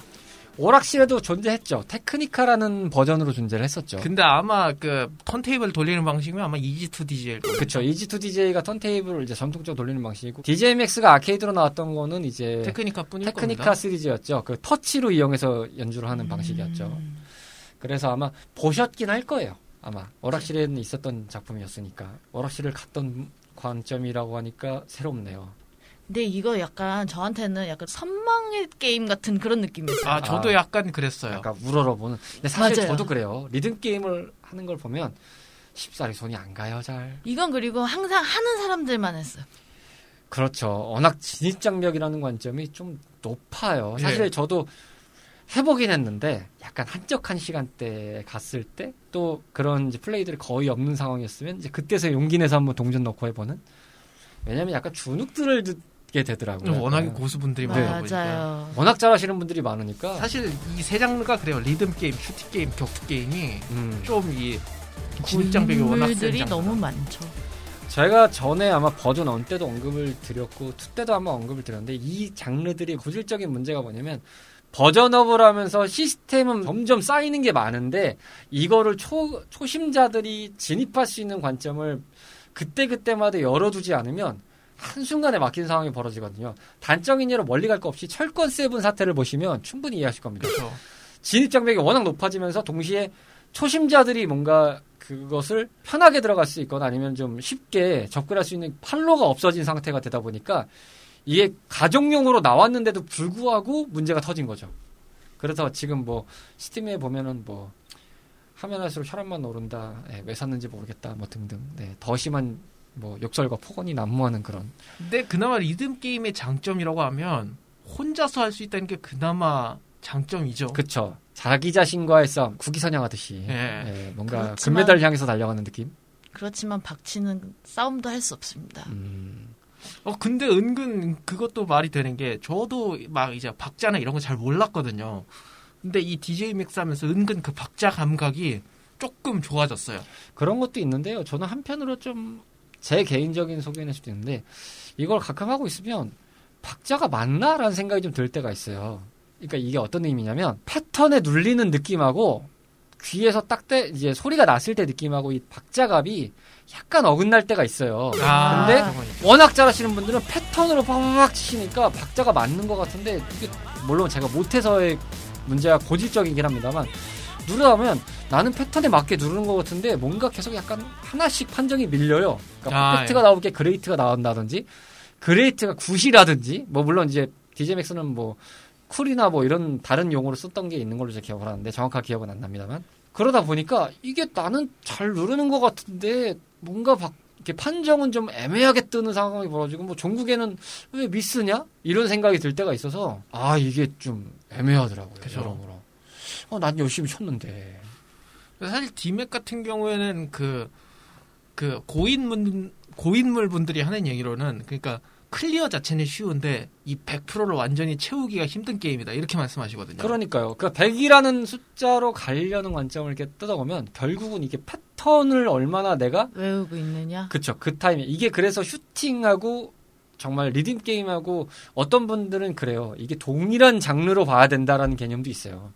오락실에도 존재했죠. 테크니카라는 버전으로 존재를 했었죠. 근데 아마 그 턴테이블 돌리는 방식이면 아마 이지 투 디제이. 그렇죠. 이지 투 디제이가 턴테이블을 이제 전통적으로 돌리는 방식이고, 디제이 맥스가 아케이드로 나왔던 거는 이제 테크니카 뿐일 겁니다. 테크니카 시리즈였죠. 그 터치로 이용해서 연주를 하는 음... 방식이었죠. 그래서 아마 보셨긴 할 거예요. 아마 오락실에는 있었던 작품이었으니까. 오락실을 갔던 관점이라고 하니까 새롭네요. 근데 이거 약간 저한테는 약간 선망의 게임 같은 그런 느낌이었어요. 아, 저도 아, 약간 그랬어요. 약간 우러러보는. 근데 사실 맞아요. 저도 그래요. 리듬 게임을 하는 걸 보면 쉽사리 손이 안 가요, 잘. 이건 그리고 항상 하는 사람들만 했어요. 그렇죠. 워낙 진입장벽이라는 관점이 좀 높아요. 사실 예. 저도 해보긴 했는데 약간 한적한 시간대에 갔을 때 또 그런 이제 플레이들이 거의 없는 상황이었으면 이제 그때서 용기 내서 한번 동전 넣고 해보는. 왜냐면 약간 주눅들을 듣게 되더라고요. 워낙에 고수분들이 네. 많다 보니까. 워낙 잘하시는 분들이 많으니까. 사실 이 세 장르가 그래요. 리듬 게임, 슈팅 게임, 격투 게임이 음. 좀 이 진입장벽이 워낙 센 장르들이 너무 많죠. 제가 전에 아마 버전 일 때도 언급을 드렸고 이 때도 아마 언급을 드렸는데, 이 장르들이 고질적인 문제가 뭐냐면 버전업을 하면서 시스템은 점점 쌓이는 게 많은데 이거를 초, 초심자들이 진입할 수 있는 관점을 그때그때마다 열어두지 않으면 한순간에 막힌 상황이 벌어지거든요. 단적인 예로 멀리 갈 거 없이 철권 세븐 사태를 보시면 충분히 이해하실 겁니다. 그렇죠. 진입장벽이 워낙 높아지면서 동시에 초심자들이 뭔가 그것을 편하게 들어갈 수 있거나 아니면 좀 쉽게 접근할 수 있는 판로가 없어진 상태가 되다 보니까 이게 가정용으로 나왔는데도 불구하고 문제가 터진 거죠. 그래서 지금 뭐 스팀에 보면은 뭐 하면 할수록 혈압만 오른다. 네, 왜 샀는지 모르겠다. 뭐 등등. 네, 더 심한 뭐 욕설과 폭언이 난무하는 그런. 근데 그나마 리듬 게임의 장점이라고 하면 혼자서 할 수 있다는 게 그나마 장점이죠. 그렇죠. 자기 자신과의 싸움, 국기선양하듯이. 네. 네, 뭔가 그렇지만, 금메달 향해서 달려가는 느낌. 그렇지만 박치는 싸움도 할 수 없습니다. 음. 어 근데 은근 그것도 말이 되는 게, 저도 막 이제 박자나 이런 거 잘 몰랐거든요. 근데 이 디제이 맥스 하면서 은근 그 박자 감각이 조금 좋아졌어요. 그런 것도 있는데요. 저는 한편으로 좀 제 개인적인 소견일 수도 있는데, 이걸 가끔 하고 있으면 박자가 맞나라는 생각이 좀 들 때가 있어요. 그러니까 이게 어떤 의미냐면 패턴에 눌리는 느낌하고 귀에서 딱 때 이제 소리가 났을 때 느낌하고 이 박자감이 약간 어긋날 때가 있어요. 아~ 근데 워낙 잘하시는 분들은 패턴으로 팍팍 치시니까 박자가 맞는 것 같은데 이게 물론 제가 못해서의 문제가 고질적이긴 합니다만 누르면 나는 패턴에 맞게 누르는 것 같은데 뭔가 계속 약간 하나씩 판정이 밀려요. 그러니까 퍼펙트가 아, 예. 나올 게 그레이트가 나온다든지 그레이트가 굿이라든지 뭐 물론 이제 디제이 맥스는 뭐 쿨이나 뭐 이런 다른 용어로 썼던 게 있는 걸로 제가 기억을 하는데 정확한 기억은 안 납니다만 그러다 보니까 이게 나는 잘 누르는 것 같은데 뭔가 바, 이렇게 판정은 좀 애매하게 뜨는 상황이 벌어지고 뭐 종국에는 왜 미스냐 이런 생각이 들 때가 있어서 아 이게 좀 애매하더라고요. 저러므로 어, 난 열심히 쳤는데 사실 디맥 같은 경우에는 그, 그 고인물 고인물 분들이 하는 얘기로는 그러니까. 클리어 자체는 쉬운데 이 백 퍼센트를 완전히 채우기가 힘든 게임이다 이렇게 말씀하시거든요. 그러니까요. 그러니까 백이라는 숫자로 가려는 관점을 이렇게 뜯어보면 결국은 이게 패턴을 얼마나 내가 외우고 있느냐. 그렇죠. 그 타이밍. 이게 그래서 슈팅하고 정말 리듬 게임하고 어떤 분들은 그래요. 이게 동일한 장르로 봐야 된다라는 개념도 있어요.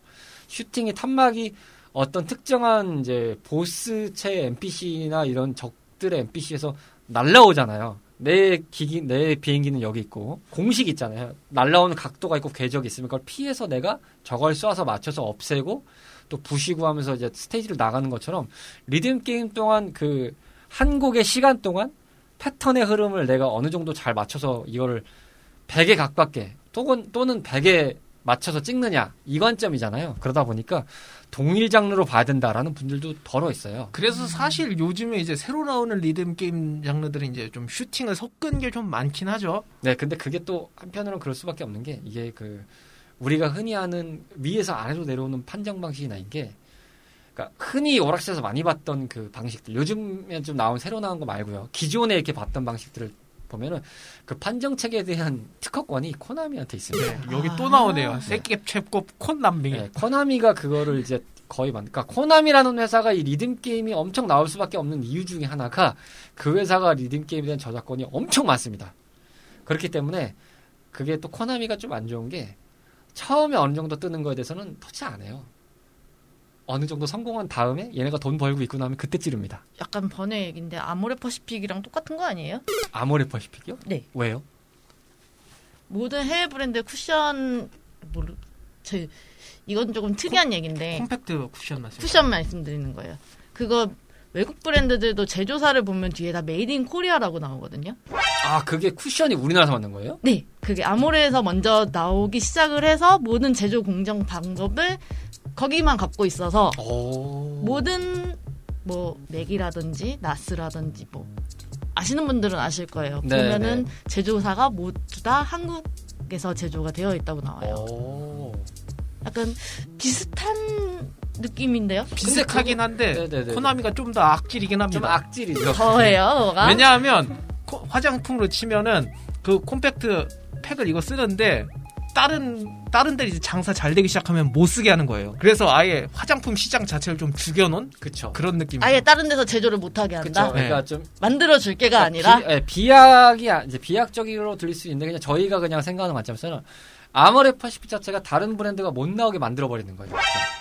슈팅의 탄막이 어떤 특정한 이제 보스체 엔피시나 이런 적들의 엔피시에서 날라오잖아요. 내 기기, 내 비행기는 여기 있고, 공식 있잖아요. 날라오는 각도가 있고, 궤적이 있으면 그걸 피해서 내가 저걸 쏴서 맞춰서 없애고, 또 부시고 하면서 이제 스테이지를 나가는 것처럼, 리듬 게임 동안 그, 한 곡의 시간 동안 패턴의 흐름을 내가 어느 정도 잘 맞춰서 이거를 백의 각밖에, 또는, 또는 백에 맞춰서 찍느냐, 이 관점이잖아요. 그러다 보니까 동일 장르로 봐야 된다라는 분들도 더러 있어요. 그래서 사실 요즘에 이제 새로 나오는 리듬 게임 장르들은 이제 좀 슈팅을 섞은 게 좀 많긴 하죠. 네, 근데 그게 또 한편으로는 그럴 수밖에 없는 게 이게 그 우리가 흔히 하는 위에서 아래로 내려오는 판정 방식이나 이게 그러니까 흔히 오락실에서 많이 봤던 그 방식들 요즘에 좀 나온 새로 나온 거 말고요. 기존에 이렇게 봤던 방식들을 보면은 그 판정 체계에 대한 특허권이 코나미한테 있습니다. 여기 또 나오네요. 새끼 챕곱 코나미. 네, 코나미가 그거를 이제 거의 만. 그러니까 코나미라는 회사가 이 리듬 게임이 엄청 나올 수밖에 없는 이유 중에 하나가 그 회사가 리듬 게임에 대한 저작권이 엄청 많습니다. 그렇기 때문에 그게 또 코나미가 좀 안 좋은 게 처음에 어느 정도 뜨는 거에 대해서는 터치 안 해요. 어느 정도 성공한 다음에 얘네가 돈 벌고 있고 나면 그때 찌릅니다. 약간 번외 얘기인데 아모레퍼시픽이랑 똑같은 거 아니에요? 아모레퍼시픽이요? 네. 왜요? 모든 해외 브랜드 쿠션 모르 제 이건 조금 특이한 얘기인데 콤팩트 쿠션 말씀 쿠션 말씀드리는 거예요. 그거 외국 브랜드들도 제조사를 보면 뒤에 다 메이드 인 코리아라고 나오거든요. 아, 그게 쿠션이 우리나라에서 만든 거예요? 네. 그게 아모레에서 먼저 나오기 시작을 해서 모든 제조 공정 방법을 거기만 갖고 있어서 모든 뭐 맥이라든지 나스라든지 뭐 아시는 분들은 아실 거예요. 보면은 네네. 제조사가 모두 다 한국에서 제조가 되어 있다고 나와요. 약간 비슷한 느낌인데요? 비슷하긴 한데 네네네. 코나미가 좀 더 악질이긴 합니다. 좀 악질이죠. 더해요. 왜냐하면 코, 화장품으로 치면은 그 콤팩트 팩을 이거 쓰는데 다른 다른 데 이제 장사 잘 되기 시작하면 못 쓰게 하는 거예요. 그래서 아예 화장품 시장 자체를 좀 죽여놓은 그쵸. 그런 느낌. 아예 다른 데서 제조를 못 하게 한다. 그러니까 네. 좀 만들어 줄 게가 그러니까 아니라 비, 비약이 이제 비약적으로 들릴 수 있는데 그냥 저희가 그냥 생각하는 관점에서는. 아모레퍼시픽 자체가 다른 브랜드가 못 나오게 만들어버리는 거예요.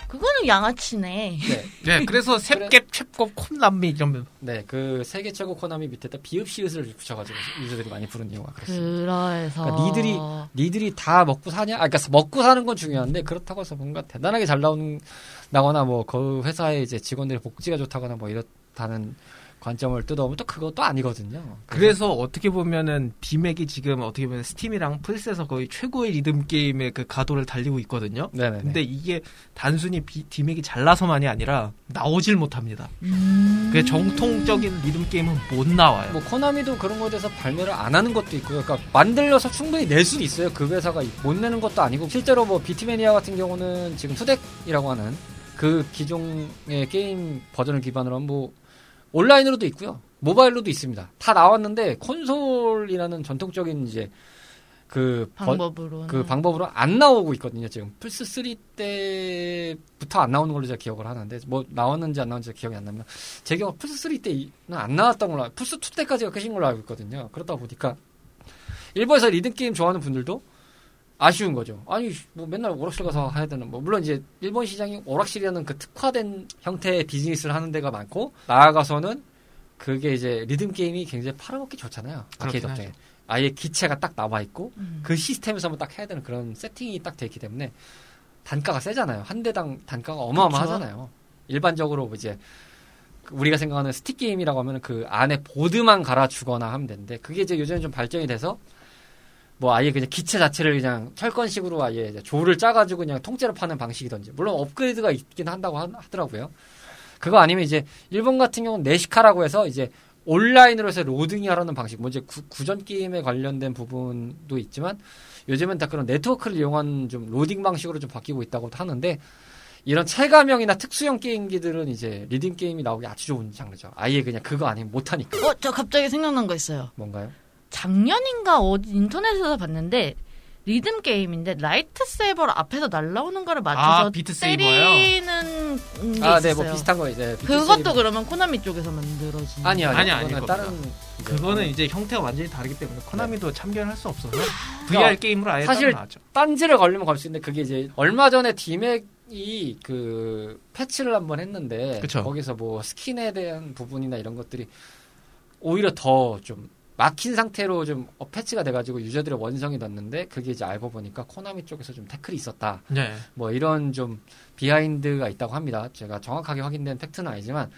그거는 양아치네. 네, 네 그래서 세계 최고 코나미 이런. 네, 그 세계 최고 코나미 밑에다 비읍시읒을 붙여가지고 유저들이 많이 부른 이유가 그렇습니다. 그래서 그러니까 니들이 니들이 다 먹고 사냐? 아, 그러니까 먹고 사는 건 중요한데 그렇다고 해서 뭔가 대단하게 잘 나온다거나 뭐 그 회사의 이제 직원들의 복지가 좋다거나 뭐 이렇다는. 관점을 뜯어보면 또 그것도 아니거든요. 그래서, 그래서 어떻게 보면은 비맥이 지금 어떻게 보면 스팀이랑 플스에서 거의 최고의 리듬 게임의 그 가도를 달리고 있거든요. 네네네. 근데 이게 단순히 비, 디맥이 잘나서만이 아니라 나오질 못합니다. 음... 그 정통적인 리듬 게임은 못 나와요. 뭐 코나미도 그런 거에 대해서 발매를 안 하는 것도 있고요. 그러니까 만들려서 충분히 낼 수는 있어요. 그 회사가 못 내는 것도 아니고 실제로 뭐 비트매니아 같은 경우는 지금 투덱이라고 하는 그 기종의 게임 버전을 기반으로 한 뭐 온라인으로도 있고요. 모바일로도 있습니다. 다 나왔는데 콘솔이라는 전통적인 이제 그 방법으로 그 방법으로 안 나오고 있거든요. 지금 플스삼 때부터 안 나오는 걸로 제가 기억을 하는데 뭐 나왔는지 안 나왔는지 기억이 안 납니다. 제 경우 플스삼 때는 안 나왔던 걸로 플스이 때까지가 끝인 걸로 알고 있거든요. 그러다 보니까 일본에서 리듬게임 좋아하는 분들도 아쉬운 거죠. 아니, 뭐 맨날 오락실 가서 해야 되는, 뭐, 물론 이제 일본 시장이 오락실이라는 그 특화된 형태의 비즈니스를 하는 데가 많고, 나아가서는 그게 이제 리듬게임이 굉장히 팔아먹기 좋잖아요. 아케이드 업장에. 아예 기체가 딱 나와있고, 음. 그 시스템에서만 딱 해야 되는 그런 세팅이 딱 되어있기 때문에, 단가가 세잖아요. 한 대당 단가가 어마어마하잖아요. 그쵸? 일반적으로 이제, 우리가 생각하는 스틱게임이라고 하면 그 안에 보드만 갈아주거나 하면 되는데, 그게 이제 요즘에 좀 발전이 돼서, 뭐 아예 그냥 기체 자체를 그냥 철권식으로 아예 조를 짜가지고 그냥 통째로 파는 방식이던지, 물론 업그레이드가 있긴 한다고 하더라고요. 그거 아니면 이제 일본 같은 경우는 네시카라고 해서 이제 온라인으로 해서 로딩이 하라는 방식, 뭐 이제 구, 구전 게임에 관련된 부분도 있지만 요즘은 다 그런 네트워크를 이용한 좀 로딩 방식으로 좀 바뀌고 있다고 하는데, 이런 체감형이나 특수형 게임기들은 이제 리딩 게임이 나오기 아주 좋은 장르죠. 아예 그냥 그거 아니면 못하니까. 어, 저 갑자기 생각난 거 있어요. 뭔가요? 작년인가 어디 인터넷에서 봤는데 리듬 게임인데 라이트 세이버 앞에서 날라오는 거를 맞춰서 아, 때리는 게 아, 있었어요. 네, 뭐 비슷한 거 이제. 그것도 세이버. 그러면 코나미 쪽에서 만들어진. 아니요, 아니, 아니, 아니 다른 그거는 네. 이제 형태가 완전히 다르기 때문에 코나미도 네. 참견을 할 수 없어서 브이알 게임으로 아예 사실 나왔죠. 딴지를 걸리면 걸 수 있는데, 그게 이제 얼마 전에 디맥이 그 패치를 한번 했는데 그쵸. 거기서 뭐 스킨에 대한 부분이나 이런 것들이 오히려 더 좀 막힌 상태로 좀 패치가 돼가지고 유저들의 원성이 났는데, 그게 이제 알고 보니까 코나미 쪽에서 좀 태클이 있었다. 네. 뭐 이런 좀 비하인드가 있다고 합니다. 제가 정확하게 확인된 팩트는 아니지만,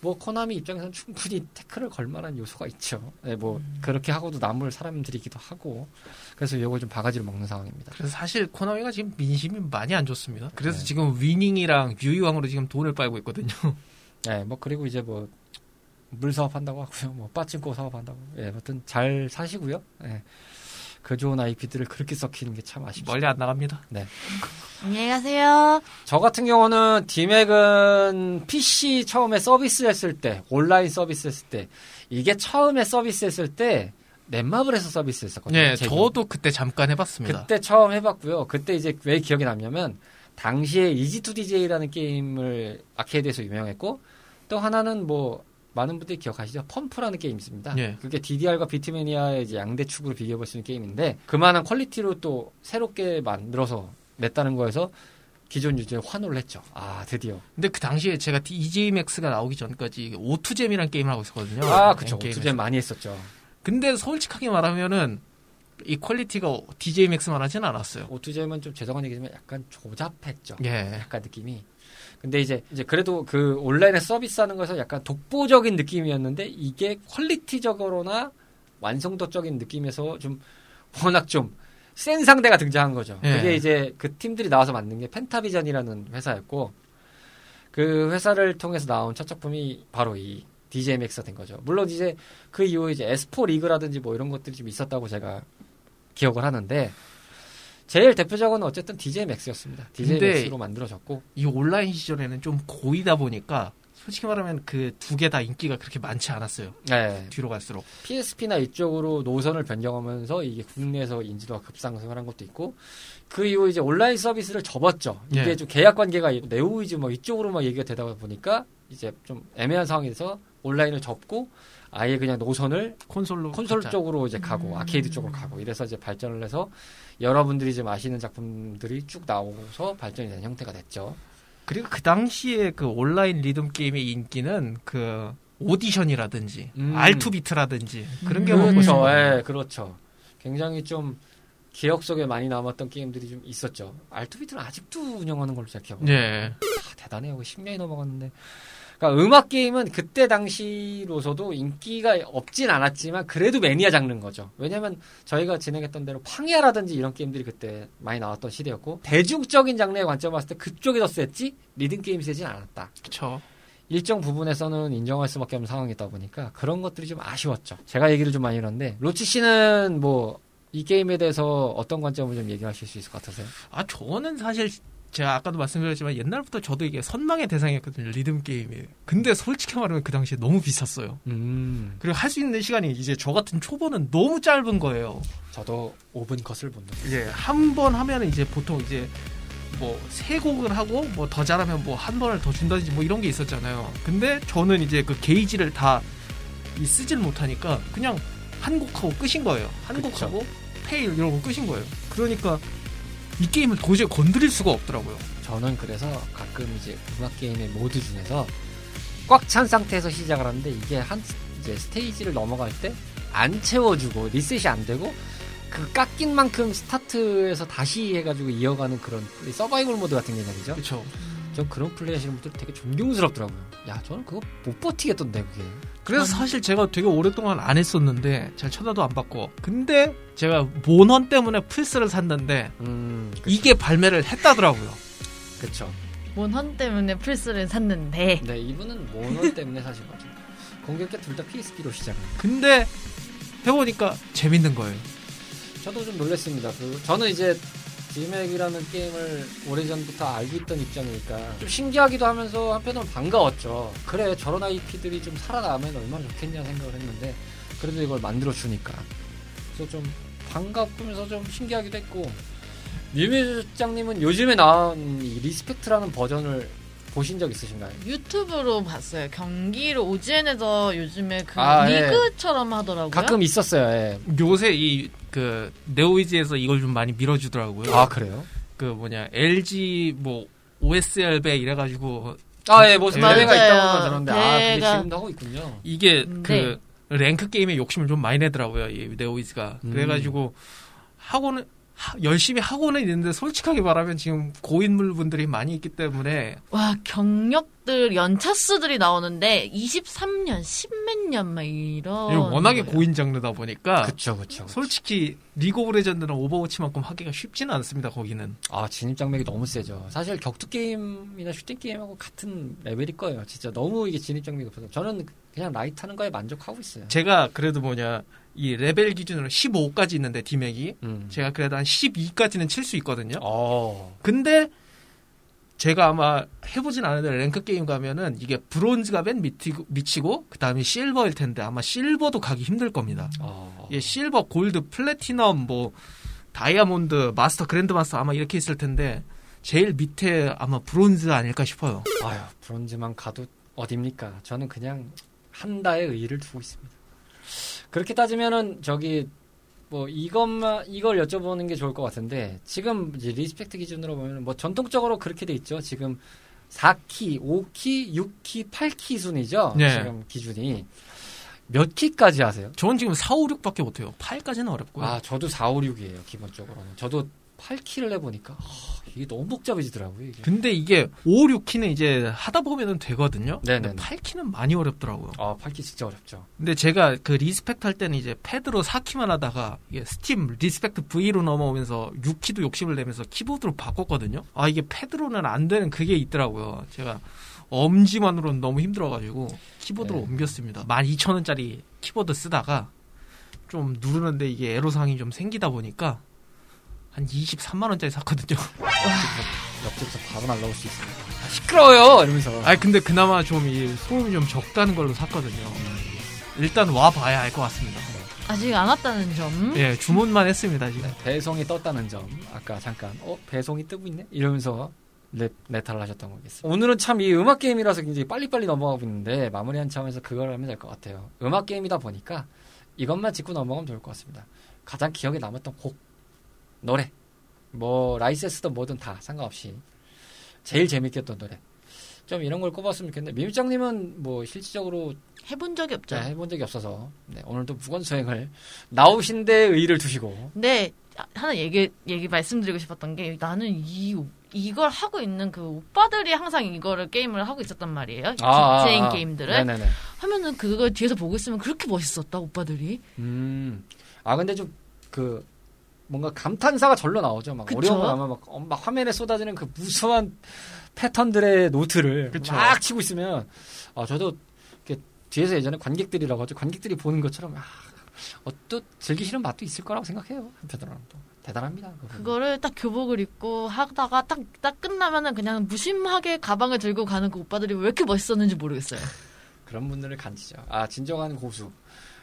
뭐 코나미 입장에서는 충분히 태클을 걸 만한 요소가 있죠. 네, 뭐 음. 그렇게 하고도 남을 사람들이기도 하고, 그래서 이걸 좀 바가지를 먹는 상황입니다. 그래서 사실 코나미가 지금 민심이 많이 안 좋습니다. 그래서 네. 지금 위닝이랑 유이왕으로 지금 돈을 빨고 있거든요. 네, 뭐 그리고 이제 뭐. 물 사업한다고 하고요. 뭐 빠친코 사업한다고. 예, 아무튼 잘 사시고요. 예, 그 좋은 아이피들을 그렇게 썩히는 게 참 아쉽죠. 멀리 안 나갑니다. 네. 안녕히 가세요. 저 같은 경우는 디맥은 피씨 처음에 서비스했을 때, 온라인 서비스했을 때, 이게 처음에 서비스했을 때 넷마블에서 서비스했었거든요. 네, 제일. 저도 그때 잠깐 해봤습니다. 그때 처음 해봤고요. 그때 이제 왜 기억이 남냐면 당시에 이지투디제이라는 게임을 아케이드에서 유명했고, 또 하나는 뭐 많은 분들이 기억하시죠? 펌프라는 게임이 있습니다. 예. 그게 디디알과 비트매니아의 이제 양대 축으로 비교해볼 수 있는 게임인데, 그만한 퀄리티로 또 새롭게 만들어서 냈다는 거에서 기존 유저에 환호를 했죠. 아, 드디어. 근데 그 당시에 제가 이지맥스가 나오기 전까지 오투잼이라는 게임을 하고 있었거든요. 아, 그쵸. 오투잼 많이 했었죠. 근데 솔직하게 말하면은 이 퀄리티가 디제이맥스만 하진 않았어요. 오투잼은 좀 죄송한 얘기지만 약간 조잡했죠. 예. 약간 느낌이. 근데 이제, 이제 그래도 그 온라인에 서비스하는 거에서 약간 독보적인 느낌이었는데, 이게 퀄리티적으로나 완성도적인 느낌에서 좀 워낙 좀 센 상대가 등장한 거죠. 예. 그게 이제 그 팀들이 나와서 만든 게 펜타비전이라는 회사였고, 그 회사를 통해서 나온 첫 작품이 바로 이 디제이맥스가 된 거죠. 물론 이제 그 이후에 이제 에스포 리그라든지 뭐 이런 것들이 좀 있었다고 제가 기억을 하는데, 제일 대표적은 어쨌든 디제이맥스였습니다. 디제이맥스로 만들어졌고, 이 온라인 시절에는 좀 고이다 보니까 솔직히 말하면 그 두 개 다 인기가 그렇게 많지 않았어요. 네. 뒤로 갈수록 피에스피나 이쪽으로 노선을 변경하면서 이게 국내에서 인지도가 급상승을 한 것도 있고, 그 이후 이제 온라인 서비스를 접었죠. 이게 네. 좀 계약 관계가 네오이즈 뭐 이쪽으로 막 얘기가 되다 보니까 이제 좀 애매한 상황에서 온라인을 접고 아예 그냥 노선을 콘솔로 콘솔 가자. 쪽으로 이제 가고 음. 아케이드 쪽으로 가고, 이래서 이제 발전을 해서 여러분들이 지금 아시는 작품들이 쭉 나오고서 발전이 된 형태가 됐죠. 그리고 그 당시에 그 온라인 리듬 게임의 인기는 그 오디션이라든지 음. 알투비트라든지 그런 게 음. 그렇죠. 예, 그렇죠. 굉장히 좀 기억 속에 많이 남았던 게임들이 좀 있었죠. 알투비트는 아직도 운영하는 걸로 제가 기억해요. 네. 아, 대단해요. 십 년이 넘어갔는데. 그러니까 음악 게임은 그때 당시로서도 인기가 없진 않았지만 그래도 매니아 장르인 거죠. 왜냐하면 저희가 진행했던 대로 팡야라든지 이런 게임들이 그때 많이 나왔던 시대였고, 대중적인 장르의 관점을 봤을 때 그쪽이 더 셌지 리듬 게임이 세진 않았다. 그렇죠. 일정 부분에서는 인정할 수밖에 없는 상황이다 보니까 그런 것들이 좀 아쉬웠죠. 제가 얘기를 좀 많이 했는데, 로치 씨는 뭐 이 게임에 대해서 어떤 관점을 좀 얘기하실 수 있을 것 같으세요? 아, 저는 사실. 제가 아까도 말씀드렸지만 옛날부터 저도 이게 선망의 대상이었거든요. 리듬 게임이. 근데 솔직히 말하면 그 당시에 너무 비쌌어요. 음. 그리고 할 수 있는 시간이 이제 저 같은 초보는 너무 짧은 거예요. 저도 오 분 컷을 본다. 예, 한 번 하면 이제 보통 이제 뭐 세 곡을 하고 뭐 더 잘하면 뭐 한 번을 더 준다든지 뭐 이런 게 있었잖아요. 근데 저는 이제 그 게이지를 다 쓰질 못하니까 그냥 한국하고 끝인 거예요. 한국하고 페일 이러고 끝인 거예요. 그러니까 이 게임을 도저히 건드릴 수가 없더라고요. 저는 그래서 가끔 이제 음악 게임의 모드 중에서 꽉 찬 상태에서 시작을 하는데 이게 한 이제 스테이지를 넘어갈 때 안 채워주고 리셋이 안 되고 그 깎인 만큼 스타트에서 다시 해가지고 이어가는 그런 서바이벌 모드 같은 개념이죠. 그렇죠. 전 그런 플레이 하시는 분들 되게 존경스럽더라고요. 야, 저는 그거 못 버티겠던데 그게. 그래서 사실 제가 되게 오랫동안 안 했었는데 잘 쳐다도 안 봤고. 근데 제가 모넌 때문에 플스를 샀는데 음, 이게 발매를 했다더라고요. 그렇죠. 모넌 때문에 플스를 샀는데. 네, 이분은 모넌 때문에 사신 거죠. 공교롭게 둘 다 피에스피로 시작을. 근데 해보니까 재밌는 거예요. 저도 좀 놀랐습니다. 그, 저는 이제 디맥이라는 게임을 오래전부터 알고 있던 입장이니까 좀 신기하기도 하면서 한편으로 반가웠죠. 그래, 저런 아이피들이 좀 살아나면 얼마나 좋겠냐 생각을 했는데 그래도 이걸 만들어주니까 그래서 좀 반갑고면서 좀 신기하기도 했고. 뮤밑장님은 요즘에 나온 이 리스펙트라는 버전을 보신 적 있으신가요? 유튜브로 봤어요. 경기로 오지엔에서 요즘에 그 아, 리그처럼 예. 하더라고요. 가끔 있었어요. 예. 요새 이 그 네오이즈에서 이걸 좀 많이 밀어주더라고요. 아 그래요? 그 뭐냐 엘지 뭐 오에스엘배 이래가지고 아 예 무슨 대회가 있다고 그러는데 아 근데 지금도 하고 있군요. 이게 네. 그 랭크 게임에 욕심을 좀 많이 내더라고요. 이 네오이즈가 음. 그래가지고 하고는 하, 열심히 하고는 있는데 솔직하게 말하면 지금 고인물 분들이 많이 있기 때문에 와 경력들 연차수들이 나오는데 이십삼 년 십몇 년 막 이런 워낙에 거예요. 고인 장르다 보니까 그쵸 그쵸 솔직히 리그 오브 레전드나 오버워치만큼 하기가 쉽지는 않습니다. 거기는 아 진입 장벽이 너무 세죠. 사실 격투 게임이나 슈팅 게임하고 같은 레벨일 거예요. 진짜 너무 이게 진입 장벽이 없어서 저는 그냥 라이트하는 거에 만족하고 있어요. 제가 그래도 뭐냐 이 레벨 기준으로 십오까지 있는데 디맥이 음. 제가 그래도 한 십이까지는 칠 수 있거든요. 오. 근데 제가 아마 해보진 않은데 랭크 게임 가면은 이게 브론즈가 맨 밑이고, 밑이고 그 다음이 실버일 텐데 아마 실버도 가기 힘들 겁니다. 오. 예, 실버, 골드, 플래티넘, 뭐 다이아몬드, 마스터, 그랜드마스터 아마 이렇게 있을 텐데 제일 밑에 아마 브론즈 아닐까 싶어요. 아유 브론즈만 가도 어딥니까? 저는 그냥 한다의 의의를 두고 있습니다. 그렇게 따지면은 저기 뭐 이것만 이걸 여쭤보는 게 좋을 것 같은데 지금 이제 리스펙트 기준으로 보면은 뭐 전통적으로 그렇게 돼 있죠. 지금 사 키, 오 키, 육 키, 팔 키 순이죠. 네. 지금 기준이 몇 키까지 하세요? 저는 지금 사, 오, 육밖에 못 해요. 팔까지는 어렵고요. 아, 저도 사, 오, 육이에요. 기본적으로는. 저도 팔 키를 해보니까 아, 이게 너무 복잡해지더라고요. 이게. 근데 이게 오, 육 키는 이제 하다 보면 되거든요. 네네. 팔 키는 많이 어렵더라고요. 아, 팔 키 진짜 어렵죠. 근데 제가 그 리스펙트 할 때는 이제 패드로 사 키만 하다가 이게 스팀 리스펙트 V로 넘어오면서 육 키도 욕심을 내면서 키보드로 바꿨거든요. 아 이게 패드로는 안 되는 그게 있더라고요. 제가 엄지만으로는 너무 힘들어가지고 키보드로 네. 옮겼습니다. 만 이천 원짜리 키보드 쓰다가 좀 누르는데 이게 애로사항이 좀 생기다 보니까 한 이십삼만 원짜리 샀거든요. 옆집에서 바로 날라올 수 있어요. 아, 시끄러워요! 이러면서. 아 근데 그나마 좀 이 소음이 좀 적다는 걸로 샀거든요. 일단 와봐야 알 것 같습니다. 아직 안 왔다는 점? 예, 주문만 했습니다, 지금. 네, 배송이 떴다는 점. 아까 잠깐, 어? 배송이 뜨고 있네? 이러면서 랩, 레탈을 하셨던 거겠어요. 오늘은 참 이 음악 게임이라서 굉장히 빨리빨리 넘어가고 있는데 마무리 한참 하면서 그걸 하면 될 것 같아요. 음악 게임이다 보니까 이것만 짚고 넘어가면 좋을 것 같습니다. 가장 기억에 남았던 곡. 노래 뭐 라이센스든 뭐든 다 상관없이 제일 재밌겠던 노래 좀 이런 걸 꼽았으면 좋겠는데 뮤밑장님은 뭐 실질적으로 해본 적이 없죠. 네, 해본 적이 없어서 네, 오늘도 무건수행을 나오신 데 의의를 두시고 네 하나 얘기 얘기 말씀드리고 싶었던 게 나는 이 이걸 하고 있는 그 오빠들이 항상 이거를 게임을 하고 있었단 말이에요. 아, 디제잉 아, 게임들을 네네네. 하면은 그걸 뒤에서 보고 있으면 그렇게 멋있었다 오빠들이. 음 아 근데 좀 그 뭔가 감탄사가 절로 나오죠. 막 그쵸? 어려운 건 아마 막, 막 화면에 쏟아지는 그 무수한 패턴들의 노트를 그쵸? 막 치고 있으면 아, 저도 이렇게 뒤에서 예전에 관객들이라고 하죠. 관객들이 보는 것처럼 아, 어떤 즐기시는 맛도 있을 거라고 생각해요. 한편으로는 또 대단합니다. 그거는. 그거를 딱 교복을 입고 하다가 딱, 딱 끝나면은 그냥 무심하게 가방을 들고 가는 그 오빠들이 왜 이렇게 멋있었는지 모르겠어요. 그런 분들을 간지죠. 아 진정한 고수.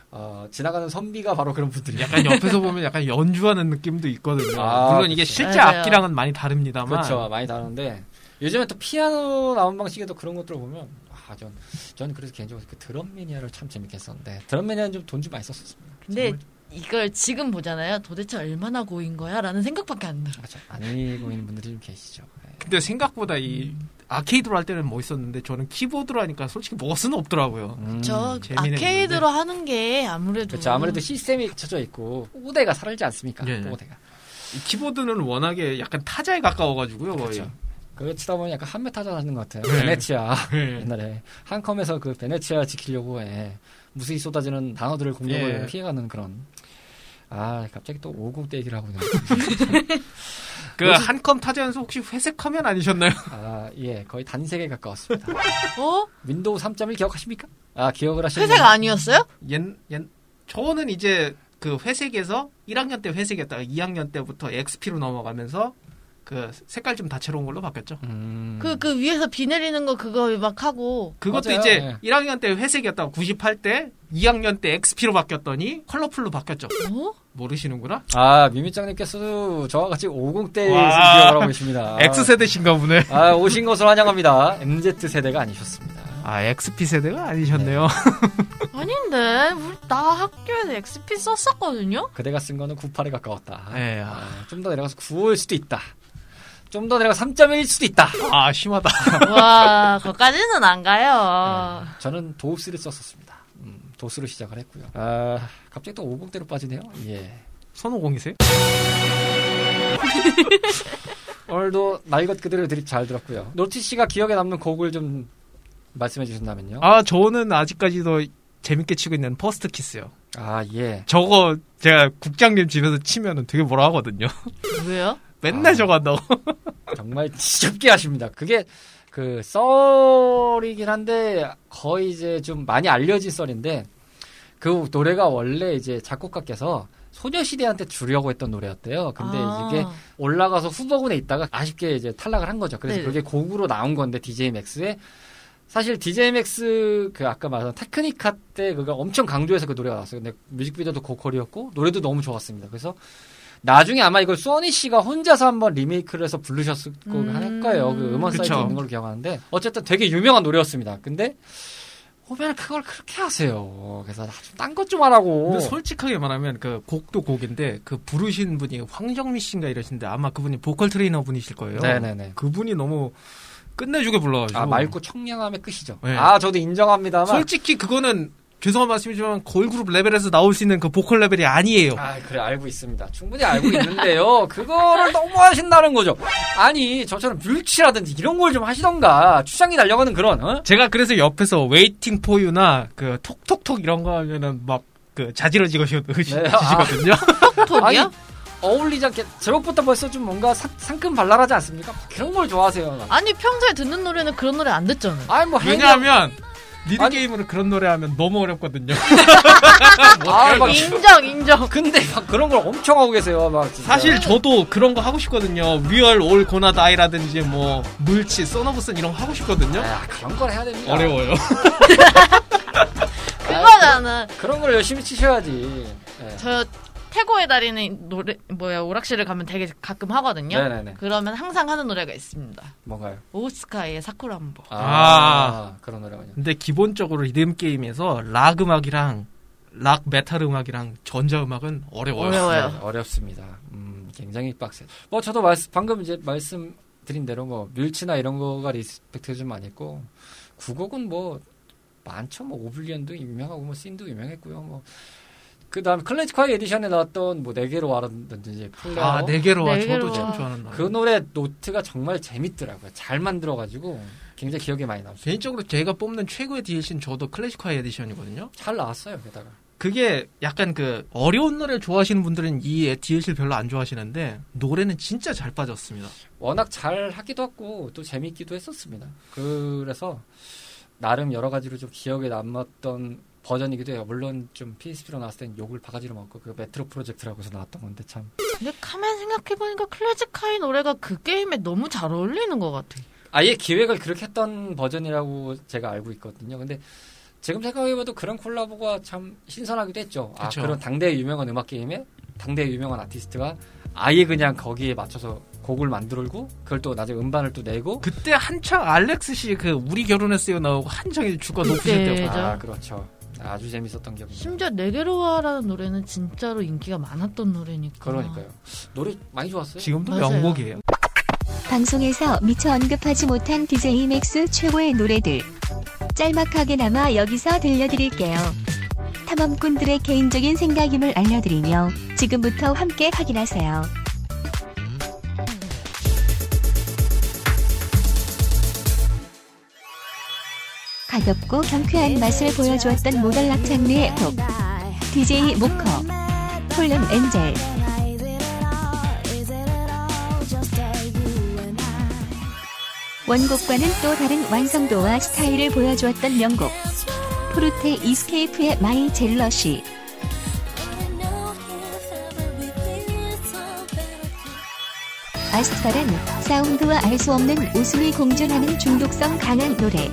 어, 지나가는 선비가 바로 그런 분들이에요. 약간 옆에서 보면 약간 연주하는 느낌도 있거든요. 아, 물론 이게 그쵸. 실제 맞아요. 악기랑은 많이 다릅니다만. 그렇죠. 많이 다른데 요즘에 또 피아노 나온 방식에도 그런 것들을 보면 아, 전, 전 그래서 개인적으로 그 드럼 매니아를 참 재밌게 했었는데 드럼 매니아는 좀 돈 좀 많이 썼었습니다. 근데 정말... 이걸 지금 보잖아요. 도대체 얼마나 고인 거야? 라는 생각밖에 안 들어요. 맞아. 안 고인 분들이 좀 계시죠. 네. 근데 생각보다 이 음. 아케이드로 할 때는 멋있었는데 저는 키보드로 하니까 솔직히 멋은 없더라고요. 음. 그쵸. 아케이드로 건데. 하는 게 아무래도. 그렇죠. 아무래도 시스템이 갖춰져 있고 오대가 살아있지 않습니까? 네. 오대가. 이 키보드는 워낙에 약간 타자에 가까워가지고요. 그렇죠. 그렇다 보니 약간 한메 타자 하는 것 같아요. 네. 베네치아. 네. 옛날에 한컴에서 그 베네치아 지키려고 해. 무수히 쏟아지는 단어들을 공격을 예. 피해가는 그런. 아, 갑자기 또 오공대 얘기를 하고 있는. 그 한컴 타자 연습 혹시 회색 화면 아니셨나요? 아, 예, 거의 단색에 가까웠습니다. 어? 윈도우 삼 점 일 기억하십니까? 아, 기억을 하시는. 회색 아니었어요? 옛, 옛, 저는 이제 그 회색에서 일 학년 때 회색이었다가 이 학년 때부터 엑스피로 넘어가면서 그 색깔 좀 다채로운 걸로 바뀌었죠. 음. 그, 그 위에서 비 내리는 거 그거 막 하고. 그것도 맞아요. 이제 네. 일 학년 때 회색이었다가 구십팔 대, 이 학년 때 엑스피로 바뀌었더니 컬러풀로 바뀌었죠. 어? 모르시는구나? 아, 뮤밋장님께서도 저와 같이 오공대에 기억을 하고 계십니다. X세대신가 보네. 아, 오신 것을 환영합니다. 엠 지 세대가 아니셨습니다. 아, 엑스피 세대가 아니셨네요. 네. 아닌데, 우리, 나 학교에서 엑스피 썼었거든요? 그대가 쓴 거는 구십팔에 가까웠다. 네, 아. 아, 좀 더 내려가서 구십오일 수도 있다. 좀 더 내가 삼 점 일일 수도 있다. 아, 심하다. 와, 거기까지는 안 가요. 네, 저는 도읍스를 썼었습니다. 음, 도스로 시작을 했고요. 아, 갑자기 또 오공대로 빠지네요. 예. 선오공이세요? 오늘도 날 것 그대로 드립 잘 들었고요. 로치 씨가 기억에 남는 곡을 좀 말씀해 주신다면요? 아, 저는 아직까지도 재밌게 치고 있는 퍼스트 키스요. 아, 예. 저거 제가 국장님 집에서 치면은 되게 뭐라 하거든요. 왜요? 맨날 아, 저거 한다고. 정말 지겹게 하십니다. 그게 그 썰이긴 한데 거의 이제 좀 많이 알려진 썰인데 그 노래가 원래 이제 작곡가께서 소녀시대한테 주려고 했던 노래였대요. 근데 아. 이게 올라가서 후보군에 있다가 아쉽게 이제 탈락을 한 거죠. 그래서 네네. 그게 곡으로 나온 건데 디제이 맥스에 사실 디제이 맥스 그 아까 말한 테크니카 때 그거 엄청 강조해서 그 노래가 나왔어요. 근데 뮤직비디오도 고퀄이었고 노래도 너무 좋았습니다. 그래서 나중에 아마 이걸 소니 씨가 혼자서 한번 리메이크를 해서 부르셨을 음... 거예요. 그 음원 사이트에 그쵸. 있는 걸로 기억하는데 어쨌든 되게 유명한 노래였습니다. 근데 호배를 그걸 그렇게 하세요. 그래서 딴 것 좀 하라고. 근데 솔직하게 말하면 그 곡도 곡인데 그 부르신 분이 황정민 씨인가 이러시는데 아마 그분이 보컬 트레이너 분이실 거예요. 네네네. 그분이 너무 끝내주게 불러가지고. 아, 맑고 청량함의 끝이죠. 네. 아, 저도 인정합니다만. 솔직히 그거는 죄송한 말씀이지만 걸그룹 레벨에서 나올 수 있는 그 보컬 레벨이 아니에요. 아, 그래 알고 있습니다. 충분히 알고 있는데요. 그거를 너무 하신다는 거죠. 아니 저처럼 뮤치라든지 이런 걸 좀 하시던가 추장이 달려가는 그런. 어? 제가 그래서 옆에서 웨이팅 포 유나 그 톡톡톡 이런 거 하면은 막 그 자지러지고 주시거든요. 톡톡톡이요? 어울리지 않게 제목부터 벌써 좀 뭔가 사, 상큼 발랄하지 않습니까? 그런 걸 좋아하세요. 난. 아니 평소에 듣는 노래는 그런 노래 안 듣잖아요. 아니 뭐 왜냐하면. 리드게임으로 그런 노래 하면 너무 어렵거든요. 아, 막, 인정, 인정. 근데 막 그런 걸 엄청 하고 계세요. 막 진짜. 사실 저도 그런 거 하고 싶거든요. 리얼 올 고나 다이라든지 뭐 물치, 써너브슨 이런 거 하고 싶거든요. 아, 그런 걸 해야 됩니다. 어려워요. 그거잖아. 아, 그런 걸 열심히 치셔야지. 네. 저 태고의 달인의 노래 뭐야 오락실을 가면 되게 가끔 하거든요. 네네네. 그러면 항상 하는 노래가 있습니다. 뭔가요? 오스카이의 사쿠란보. 아, 아 그런 노래군요. 근데 기본적으로 리듬 게임에서 락 음악이랑 락 메탈 음악이랑 전자 음악은 어려워요. 어려워요. 네, 어렵습니다. 음, 굉장히 빡세요. 뭐 저도 말씀, 방금 이제 말씀드린 대로 뭐 뮬치나 이런 거가 리스펙트 좀 많이 했고 국어는 뭐 많죠. 뭐 오블리언도 유명하고 뭐 씬도 유명했고요. 뭐 그 다음에 클래식화의 에디션에 나왔던 뭐 네 개로 와라든지 플레어. 아, 네 개로 와. 저도 참 좋아하는 그 노래 노트가 정말 재밌더라고요. 잘 만들어가지고 굉장히 기억에 많이 남았어요. 개인적으로 제가 뽑는 최고의 디엘씨는 저도 클래식화의 에디션이거든요. 잘 나왔어요. 게다가 그게 약간 그 어려운 노래를 좋아하시는 분들은 이 디엘씨를 별로 안 좋아하시는데 노래는 진짜 잘 빠졌습니다. 워낙 잘 하기도 하고 또 재밌기도 했었습니다. 그래서 나름 여러 가지로 좀 기억에 남았던 버전이기도 해요. 물론 좀 피에스피로 나왔을 땐 욕을 바가지로 먹고 그 메트로 프로젝트라고 해서 나왔던 건데 참. 근데 가만 생각해보니까 클래식하이 노래가 그 게임에 너무 잘 어울리는 것 같아. 아예 기획을 그렇게 했던 버전이라고 제가 알고 있거든요. 근데 지금 생각해봐도 그런 콜라보가 참 신선하기도 했죠. 아, 그쵸. 그런 당대의 유명한 음악 게임에 당대의 유명한 아티스트가 아예 그냥 거기에 맞춰서 곡을 만들고 그걸 또 나중에 음반을 또 내고 그때 한창 알렉스 씨 그 우리 결혼했어요 나오고 한창 주가 높으실 때고. 아, 그렇죠. 아주 재밌었던 기억입니다. 심지어 내게로 와라는 노래는 진짜로 인기가 많았던 노래니까. 그러니까요. 노래 많이 좋았어요. 지금도 맞아요. 명곡이에요. 방송에서 미처 언급하지 못한 디제이 맥스 최고의 노래들 짤막하게나마 여기서 들려드릴게요. 탐험꾼들의 개인적인 생각임을 알려드리며 지금부터 함께 확인하세요. 가볍고 경쾌한 맛을 보여주었던 모달락 장르의 곡 디제이 모커 톨룸 엔젤. 원곡과는 또 다른 완성도와 스타일을 보여주었던 명곡 포르테 이스케이프의 마이 젤러시. 아스카란 사운드와 알 수 없는 웃음이 공존하는 중독성 강한 노래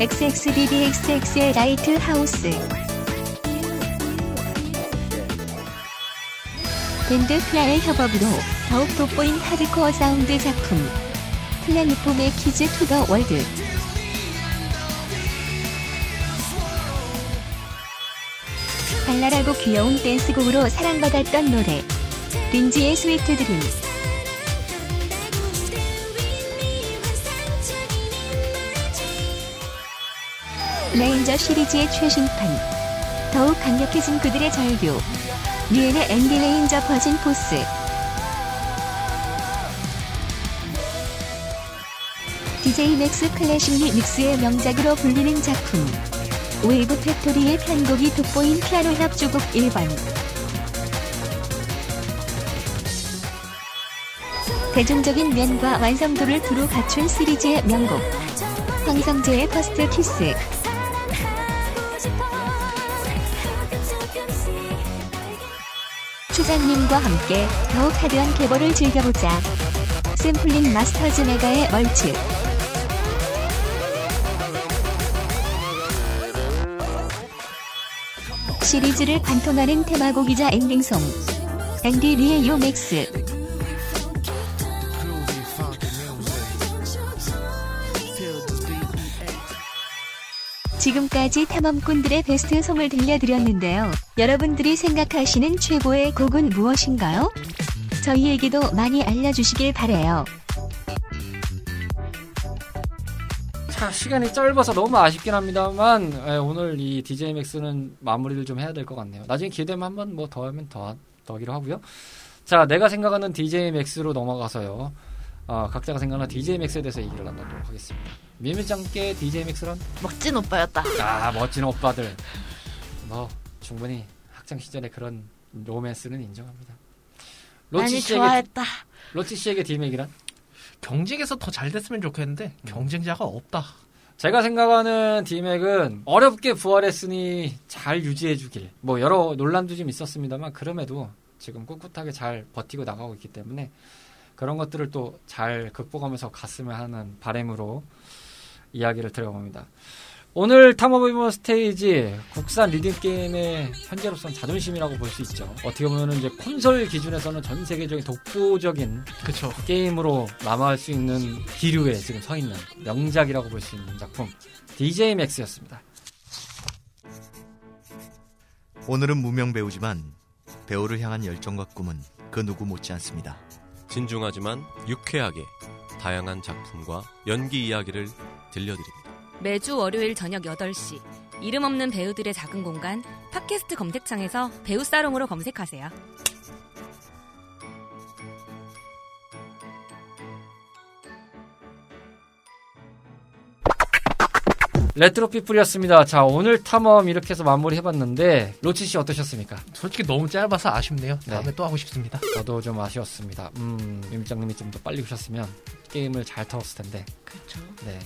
엑스엑스비비엑스엑스의 라이트 하우스. 밴드 플라의 협업으로 더욱 돋보인 하드코어 사운드 작품 플래닛폼의 키즈 투 더 월드. 발랄하고 귀여운 댄스곡으로 사랑받았던 노래 린지의 스위트 드림. 레인저 시리즈의 최신판 더욱 강력해진 그들의 절규 리엔의 앤디 레인저 버진 포스. 디제이 맥스 클래식 리믹스의 명작으로 불리는 작품 웨이브 팩토리의 편곡이 돋보인 피아노 협주곡 일 번. 대중적인 면과 완성도를 두루 갖춘 시리즈의 명곡 황성재의 퍼스트 키스. 초장님과 함께 더욱 하드한 개보를 즐겨보자. 샘플링 마스터즈 메가의 멀츠. 시리즈를 관통하는 테마곡이자 엔딩송 앤디 리의 요 맥스. 지금까지 탐험꾼들의 베스트 송을 들려드렸는데요. 여러분들이 생각하시는 최고의 곡은 무엇인가요? 저희에게도 많이 알려주시길 바래요. 자, 시간이 짧아서 너무 아쉽긴 합니다만 예, 오늘 이 디제이 맥스는 마무리를 좀 해야 될 것 같네요. 나중에 기회되면 한번 뭐 더 하면 더 더기로 하고요. 자, 내가 생각하는 디제이 맥스로 넘어가서요. 어, 각자가 생각하는 디제이 맥스에 대해서 얘기를 나누도록 하겠습니다. 뮤밋장께 디제이 맥스란 멋진 오빠였다. 아, 멋진 오빠들. 뭐 충분히 학창 시절의 그런 로맨스는 인정합니다. 로치 많이 씨에게, 좋아했다. 로치 씨에게 디맥이란 경쟁에서 더 잘 됐으면 좋겠는데 음. 경쟁자가 없다. 제가 생각하는 디맥은 어렵게 부활했으니 잘 유지해주길. 뭐 여러 논란도 좀 있었습니다만 그럼에도 지금 꿋꿋하게 잘 버티고 나가고 있기 때문에. 그런 것들을 또 잘 극복하면서 갔으면 하는 바람으로 이야기를 드려봅니다. 오늘 탐험해보는 스테이지 국산 리듬게임의 현재로서는 자존심이라고 볼 수 있죠. 어떻게 보면 이제 콘솔 기준에서는 전 세계적인 독보적인 그쵸. 게임으로 남아할 수 있는 기류에 지금 서 있는 명작이라고 볼 수 있는 작품 디제이 맥스였습니다. 오늘은 무명 배우지만 배우를 향한 열정과 꿈은 그 누구 못지않습니다. 진중하지만 유쾌하게 다양한 작품과 연기 이야기를 들려드립니다. 매주 월요일 저녁 여덟 시 이름 없는 배우들의 작은 공간 팟캐스트 검색창에서 배우 사롱으로 검색하세요. 레트로피플이었습니다. 자, 오늘 탐험 이렇게 해서 마무리해봤는데 로치씨 어떠셨습니까? 솔직히 너무 짧아서 아쉽네요. 다음에 네. 또 하고 싶습니다. 저도 좀 아쉬웠습니다. 음, 임장님이 좀 더 빨리 오셨으면 게임을 잘 털었을 텐데. 그렇죠. 네.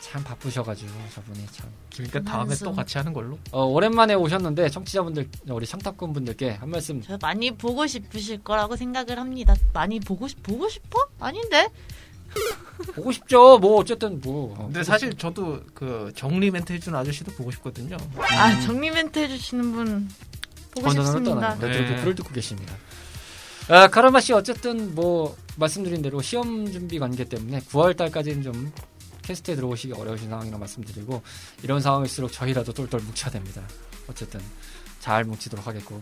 참 바쁘셔가지고 저분이 참. 그러니까 다음에 말씀. 또 같이 하는 걸로. 어, 오랜만에 오셨는데 청취자분들, 우리 청탁꾼 분들께 한 말씀. 저 많이 보고 싶으실 거라고 생각을 합니다. 많이 보고 싶, 보고 싶어? 아닌데? 보고 싶죠. 뭐 어쨌든 뭐. 근데 사실 저도 그 정리 멘트 해주는 아저씨도 보고 싶거든요. 아, 정리 멘트 해주시는 분 보고 싶습니다. 네. 그걸 듣고 계십니다. 아, 카라마 씨 어쨌든 뭐 말씀드린 대로 시험 준비 관계 때문에 구월 달까지는 좀 캐스트에 들어오시기 어려우신 상황이라고 말씀드리고, 이런 상황일수록 저희라도 똘똘 뭉쳐야 됩니다. 어쨌든 잘 뭉치도록 하겠고,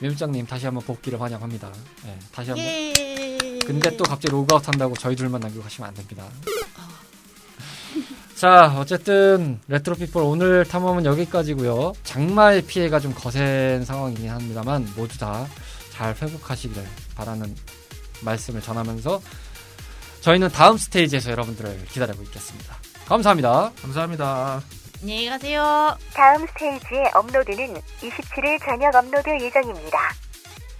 뮤밑장님 다시 한번 복귀를 환영합니다. 네, 다시 한번. 근데 또 갑자기 로그아웃 한다고 저희 둘만 남기고 가시면 안 됩니다. 자, 어쨌든 레트로피플 오늘 탐험은 여기까지고요. 장마의 피해가 좀 거센 상황이긴 합니다만 모두 다 잘 회복하시기를 바라는 말씀을 전하면서 저희는 다음 스테이지에서 여러분들을 기다리고 있겠습니다. 감사합니다. 감사합니다. 안녕히 가세요. 다음 스테이지의 업로드는 이십칠일 저녁 업로드 예정입니다.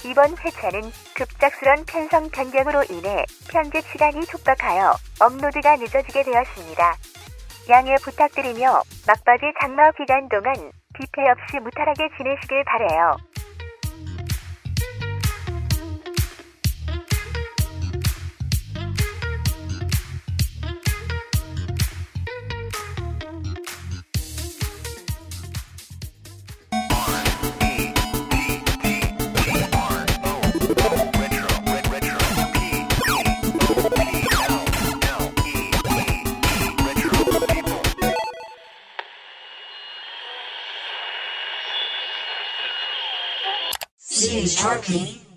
이번 회차는 급작스런 편성 변경으로 인해 편집 시간이 촉박하여 업로드가 늦어지게 되었습니다. 양해 부탁드리며 막바지 장마 기간 동안 비폐 없이 무탈하게 지내시길 바라요. Sharpie.